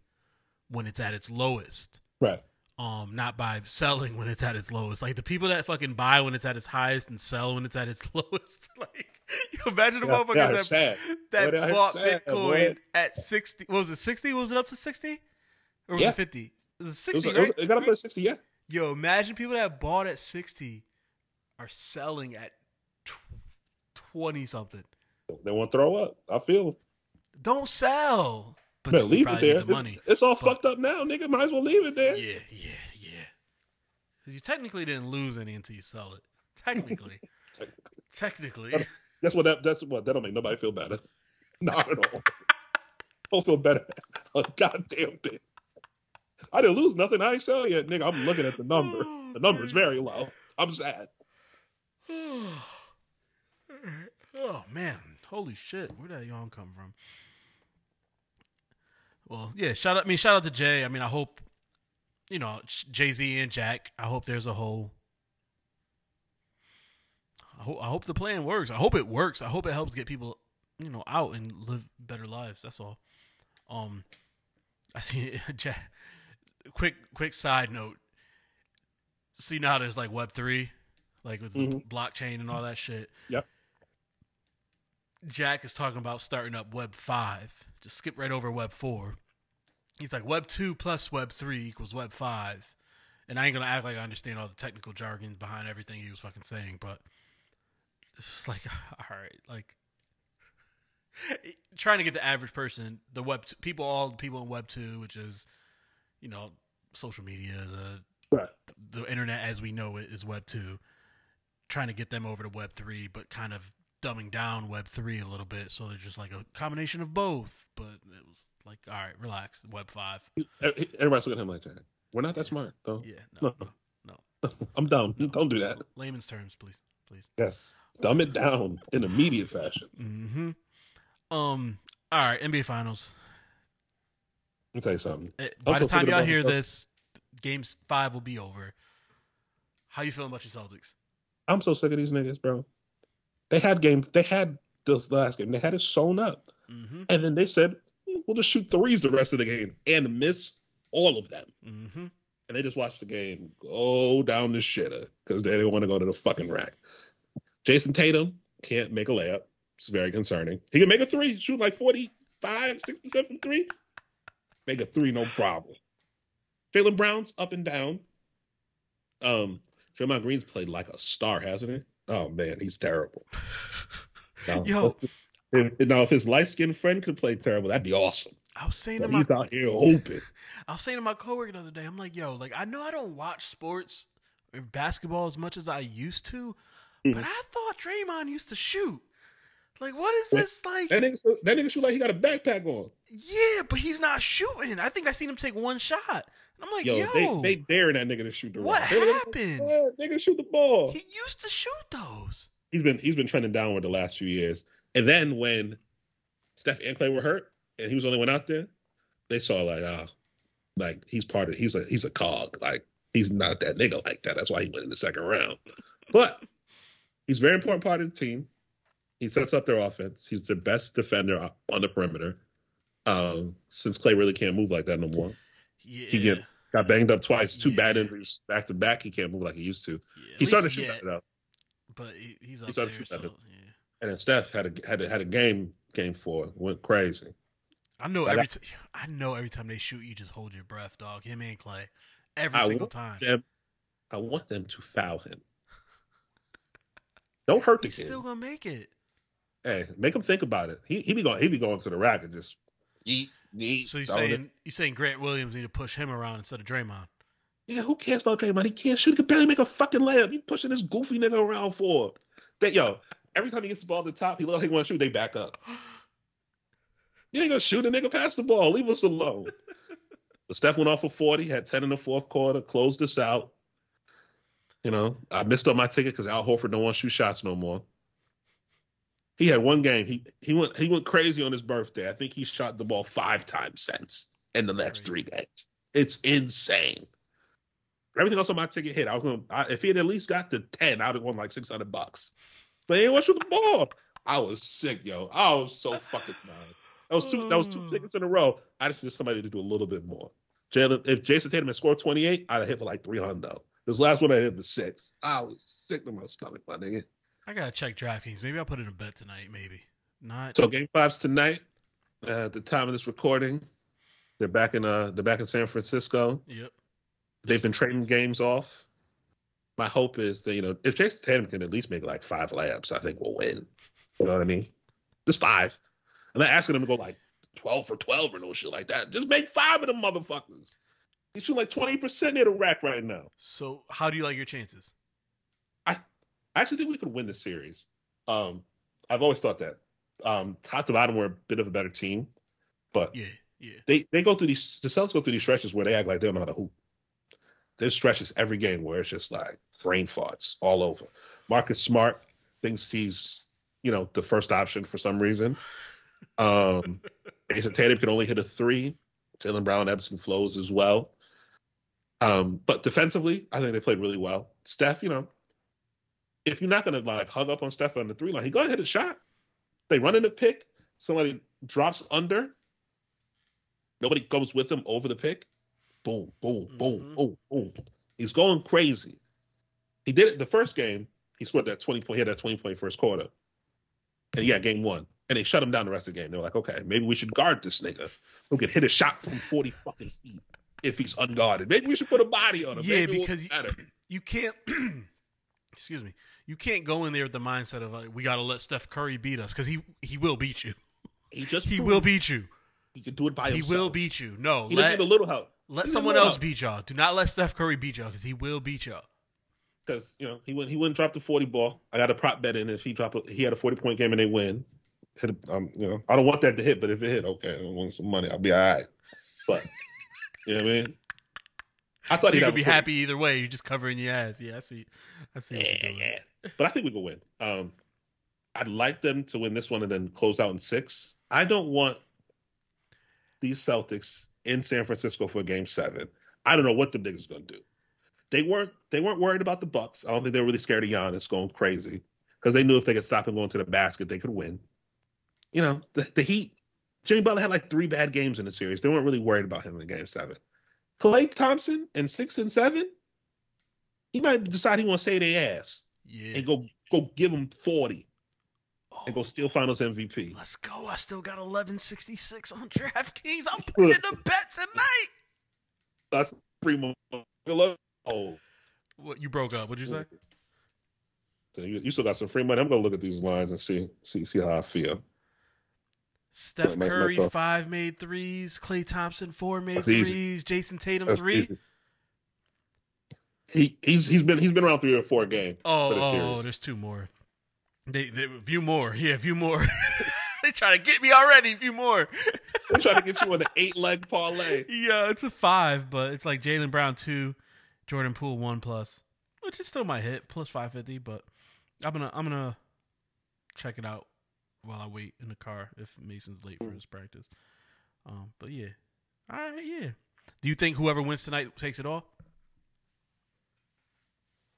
when it's at its lowest, right? Not by selling when it's at its lowest. Like the people that fucking buy when it's at its highest and sell when it's at its lowest. Like, you imagine the motherfuckers that bought Bitcoin at 60. What was it? 60? Was it up to 60? Or was it 50? It was 60. It got up to 60. Yeah. Yo, imagine people that bought at 60 are selling at 20 something. They want to throw up. I feel them. Don't sell. But man, leave it there. The money. It's all fucked up now, nigga. Might as well leave it there. Yeah. Because you technically didn't lose any until you sell it. Technically. That's what. That'll make nobody feel better. Not at all. Don't feel better. A goddamn thing. I didn't lose nothing. I ain't sell yet, nigga. I'm looking at the number. The number's very low. I'm sad. Oh, man. Holy shit. Where'd that yawn come from? Well, yeah, shout out to Jay. I mean, I hope, you know, Jay-Z and Jack, I hope there's a whole, I hope the plan works. I hope it works. I hope it helps get people, you know, out and live better lives. That's all. I see Jack. Quick side note. See, now there's like Web3, like with the blockchain and all that shit. Yep. Jack is talking about starting up Web5. Just skip right over Web4. He's like, Web2 plus Web3 equals Web5. And I ain't going to act like I understand all the technical jargon behind everything he was fucking saying, but it's just like, all right, like, trying to get the average person, the people in Web2, which is, you know, social media, the internet as we know it is Web2, trying to get them over to Web3, but kind of dumbing down Web3 a little bit, so they're just like a combination of both. But it was like, all right, relax, Web5. Everybody's looking at him like that. We're not that smart, though. Yeah, no. I'm dumb. No. Don't do that. Layman's terms, please. Yes, dumb it down in immediate fashion. Mm-hmm. All right, NBA Finals. Let me tell you something. By the time y'all hear this, Game 5 will be over. How you feeling about your Celtics? I'm so sick of these niggas, bro. They had games. They had this last game. They had it sewn up, and then they said, "We'll just shoot threes the rest of the game and miss all of them." Mm-hmm. And they just watched the game go down the shitter because they didn't want to go to the fucking rack. Jason Tatum can't make a layup. It's very concerning. He can make a three, shoot like 45-6% from three. Make a three, no problem. Jaylen Brown's up and down. Draymond Green's played like a star, hasn't he? Oh, man, he's terrible. Now, if his light-skinned friend could play terrible, that'd be awesome. I was saying to my coworker the other day, I'm like, yo, like, I know I don't watch sports or basketball as much as I used to, but I thought Draymond used to shoot. Like, what is this like? That nigga shoot like he got a backpack on. Yeah, but he's not shooting. I think I seen him take one shot. I'm like, They daring that nigga to shoot the ball. What happened? Nigga shoot the ball. He used to shoot those. He's been trending downward the last few years. And then when Steph and Clay were hurt and he was the only one out there, they saw like, like he's part of it. He's a cog. Like he's not that nigga like that. That's why he went in the second round. But he's a very important part of the team. He sets up their offense. He's the best defender on the perimeter. Since Clay really can't move like that no more. Yeah. Got banged up twice. Two bad injuries back to back. He can't move like he used to. Yeah, he started to shoot that up. But he's up there. And then Steph had a game 4. Went crazy. I know every time they shoot, you just hold your breath, dog. Him and Clay. Every single time. I want them to foul him. Don't hurt the kid. He's still going to make it. Hey, make him think about it. He be going to the rack and just eat. So you're saying Grant Williams need to push him around instead of Draymond? Yeah, who cares about Draymond? He can't shoot. He can barely make a fucking layup. You pushing this goofy nigga around for? That yo, every time he gets the ball to the top, he looks like he want to shoot. They back up. You ain't gonna shoot a nigga. Pass the ball. Leave us alone. But Steph went off for 40. Had 10 in the fourth quarter. Closed us out. You know, I missed on my ticket because Al Horford don't want to shoot shots no more. He had one game. He went crazy on his birthday. I think he shot the ball 5 times since in the next 3 games. It's insane. Everything else on my ticket hit. If he had at least got to 10, I would have won like $600. But he went through the ball. I was sick, yo. I was so fucking mad. That was two tickets in a row. I just needed somebody to do a little bit more. If Jason Tatum had scored 28, I'd have hit for like $300. This last one I hit for 6. I was sick to my stomach, my nigga. I gotta check DraftKings. Maybe I'll put in a bet tonight. Maybe not. So Game 5's tonight. At the time of this recording, they're back in San Francisco. Yep. They've been trading games off. My hope is that if Jason Tatum can at least make like 5 layups, I think we'll win. You know what I mean? Just five. I'm not asking them to go like 12 for 12 or no shit like that. Just make five of them motherfuckers. He's shooting like 20% near the rack right now. So how do you like your chances? I actually think we could win the series. I've always thought that. Top to bottom, we're a bit of a better team, but yeah. They go through these. The Celtics go through these stretches where they act like they don't know how to hoop. There's stretches every game where it's just like brain farts all over. Mark is smart, thinks he's the first option for some reason. Jason Tatum can only hit a three. Jaylen Brown ebbs and flows as well. But defensively, I think they played really well. Steph, if you're not going to like hug up on Steph on the three line, he go ahead and hit a shot. They run in the pick. Somebody drops under. Nobody comes with him over the pick. Boom, boom, boom, boom, boom. He's going crazy. He did it the first game. He scored that 20-point. He had that 20-point first quarter. And yeah, game one. And they shut him down the rest of the game. They were like, okay, maybe we should guard this nigga who can hit a shot from 40 fucking feet if he's unguarded. Maybe we should put a body on him. Yeah, maybe because you can't – excuse me. You can't go in there with the mindset of, like, we got to let Steph Curry beat us, because he will beat you. He will beat you. He can do it by himself. He will beat you. No. He doesn't need a little help. Let someone else beat y'all. Do not let Steph Curry beat y'all, because he will beat y'all. Because, he wouldn't drop the 40 ball. I got a prop bet in if he had a 40-point game and they win. I don't want that to hit, but if it hit, okay, I want some money. I'll be all right. But, you know what I mean? I thought he'd be happy either way. You're just covering your ass. Yeah, I see. Yeah. But I think we can win. I'd like them to win this one and then close out in six. I don't want these Celtics in San Francisco for Game 7. I don't know what the niggas gonna do. They weren't worried about the Bucks. I don't think they were really scared of Giannis going crazy, because they knew if they could stop him going to the basket, they could win. The Heat, Jimmy Butler had like 3 bad games in the series. They weren't really worried about him in Game 7. Klay Thompson in 6 and 7, he might decide he wants to save their ass and go give him 40 and go steal Finals MVP. Let's go. I still got 1166 on DraftKings. I'm putting a bet tonight. That's primo. Oh. What, you broke up. What'd you say? So you still got some free money. I'm going to look at these lines and see how I feel. Steph Curry, 5 made threes. Klay Thompson, 4 made threes. Easy. Jason Tatum, 3. Easy. He's been around 3 or 4 games. Oh, there's 2 more. They view more. Yeah, view more. They trying to get me already. View more. They're trying to get you on the 8-leg parlay. Yeah, it's a 5, but it's like Jaylen Brown 2, Jordan Poole 1+, which is still my hit, plus 550. But I'm gonna check it out while I wait in the car if Mason's late for his practice. But yeah, all right, yeah. Do you think whoever wins tonight takes it all?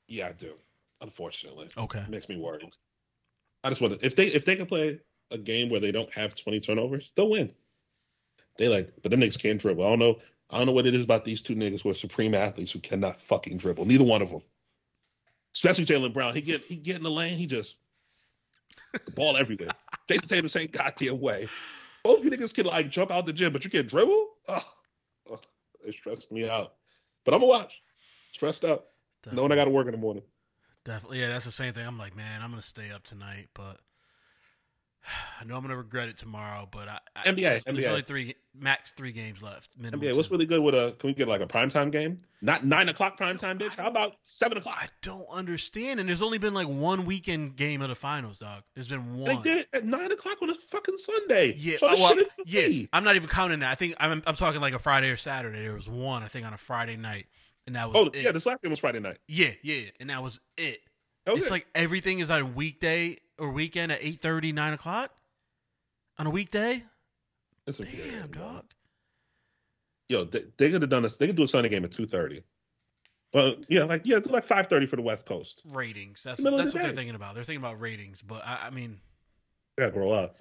Yeah, I do. Unfortunately, okay, it makes me worried. I just want to, if they can play a game where they don't have 20 turnovers, they'll win. But them niggas can't dribble. I don't know what it is about these two niggas who are supreme athletes who cannot fucking dribble. Neither one of them. Especially Jaylen Brown. He get in the lane, he just the ball everywhere. Jason Tatum saying goddamn way. Both of you niggas can like jump out the gym, but you can't dribble? Ugh, it stressed me out. But I'm gonna watch. Stressed out. Definitely. Knowing I gotta work in the morning. Definitely, yeah, that's the same thing. I'm like, man, I'm going to stay up tonight, but I know I'm going to regret it tomorrow, but NBA. There's only max three games left. NBA, what's really good with can we get like a primetime game? Not 9 o'clock primetime, bitch. How about 7 o'clock? I don't understand, and there's only been like one weekend game of the finals, dog. There's been one. They did it at 9 o'clock on a fucking Sunday. Yeah, I'm not even counting that. I think I'm talking like a Friday or Saturday. There was one, I think, on a Friday night. And that was it. Yeah, this last game was Friday night. Yeah, and that was it. That was it's it. Like everything is on a weekday or weekend at 8:30, 9 o'clock on a weekday. That's damn, weird, dog. Yo, they could have done this. They could do a Sunday game at 2:30. Well, yeah, like 5:30 for the West Coast. Ratings. That's what they're thinking about. They're thinking about ratings, but I mean, yeah, grow up.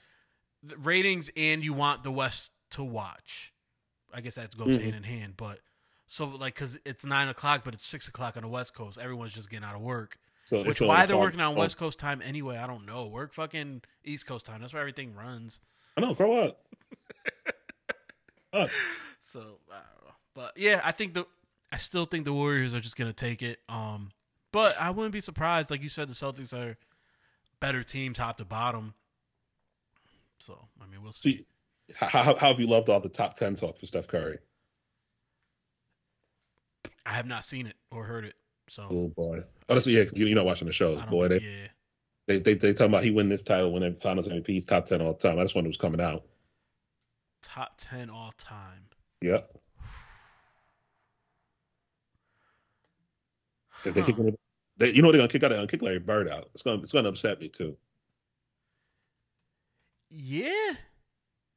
Ratings, and you want the West to watch. I guess that goes hand in hand, but. So, like, because it's 9 o'clock, but it's 6 o'clock on the West Coast. Everyone's just getting out of work. So which, why they're working on West Coast time anyway, I don't know. Work fucking East Coast time. That's where everything runs. I know. Grow up. So, I don't know. But, yeah, I still think the Warriors are just going to take it. But I wouldn't be surprised. Like you said, the Celtics are better team top to bottom. So, I mean, we'll see. How have you loved all the top 10 talk for Steph Curry? I have not seen it or heard it. So, oh boy, honestly, yeah, you're not watching the shows, boy. They talking about he win this title, win Finals MVP, he's top 10 all time. I just wondered who's coming out. Top 10 all time. Yep. If they kick him, you know they're gonna kick out. They're gonna kick Larry Bird out. It's gonna upset me too. Yeah.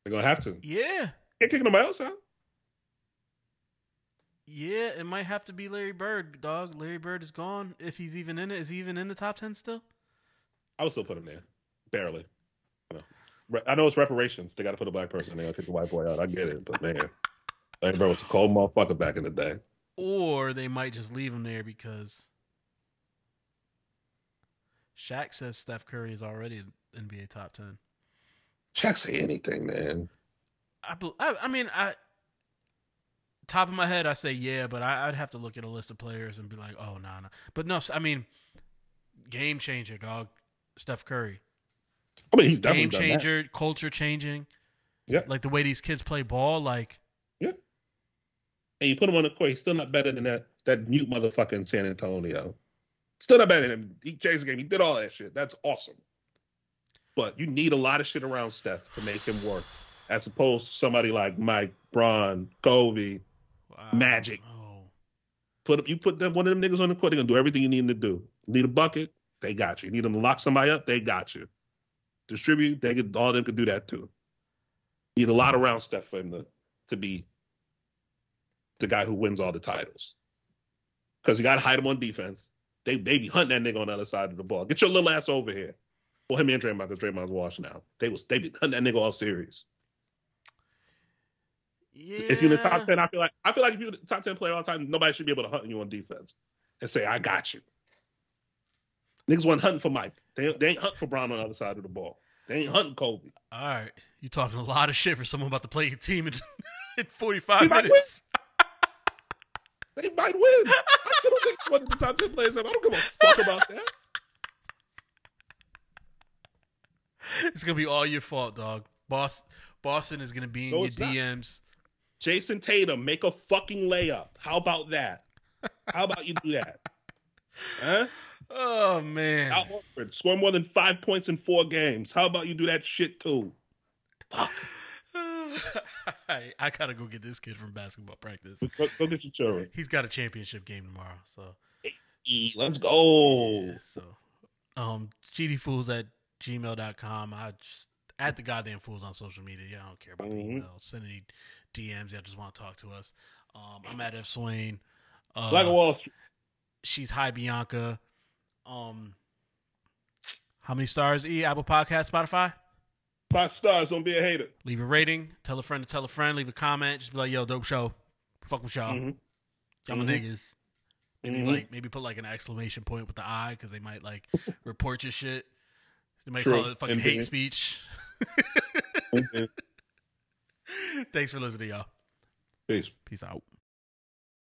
They're gonna have to. Yeah. They're kicking nobody else out. Yeah, it might have to be Larry Bird, dog. Larry Bird is gone. If he's even in it, is he even in the top 10 still? I would still put him there, barely. I know it's reparations. They got to put a black person in there. Kick the white boy out. I get it, but man, Larry Bird was a cold motherfucker back in the day. Or they might just leave him there because Shaq says Steph Curry is already NBA top 10. Shaq say anything, man. I mean, top of my head, I say yeah, but I'd have to look at a list of players and be like, oh, nah. But no, I mean, game changer, dog. Steph Curry. I mean, he's definitely game changer, done that. Culture changing. Yeah. Like the way these kids play ball, like. Yeah. And you put him on the court, he's still not better than that mute motherfucker in San Antonio. Still not better than him. He changed the game. He did all that shit. That's awesome. But you need a lot of shit around Steph to make him work, as opposed to somebody like Mike, Bron, Kobe, wow, Magic. No. You put them, one of them niggas on the court, they're going to do everything you need them to do. Need a bucket? They got you. Need them to lock somebody up? They got you. Distribute? All of them could do that too. Need a lot around Steph for him to be the guy who wins all the titles. Because you got to hide him on defense. They be hunting that nigga on the other side of the ball. Get your little ass over here. Well, him and Draymond, because Draymond's washed now. They be hunting that nigga all series. Yeah. If you're in the top 10, I feel like if you're the top 10 player all the time, nobody should be able to hunt you on defense and say, I got you. Niggas weren't hunting for Mike. They ain't hunting for Brown on the other side of the ball. They ain't hunting Kobe. All right. You're talking a lot of shit for someone about to play your team in 45 minutes. They might win. I don't think one of the top 10 players. I don't give a fuck about that. It's going to be all your fault, dog. Boston is going to be in your DMs. Jason Tatum, make a fucking layup. How about that? How about you do that? Huh? Oh, man. Al Horford, score more than 5 points in 4 games. How about you do that shit, too? Fuck. I got to go get this kid from basketball practice. Go get your children. He's got a championship game tomorrow, so. Hey, let's go. Yeah, so, gdfools@gmail.com. I just at the Goddamn Fools on social media. Yeah, I don't care about the email. Send any DMs. Y'all just want to talk to us. I'm at F. Swain. Black Wall Street. She's Hi Bianca. How many stars? Apple Podcast, Spotify? 5 stars. Don't be a hater. Leave a rating. Tell a friend to tell a friend. Leave a comment. Just be like, yo, dope show. Fuck with y'all. Mm-hmm. Y'all my niggas. Maybe maybe put like an exclamation point with the I, because they might like report your shit. They might call it fucking hate speech. Thanks for listening, y'all. Peace out.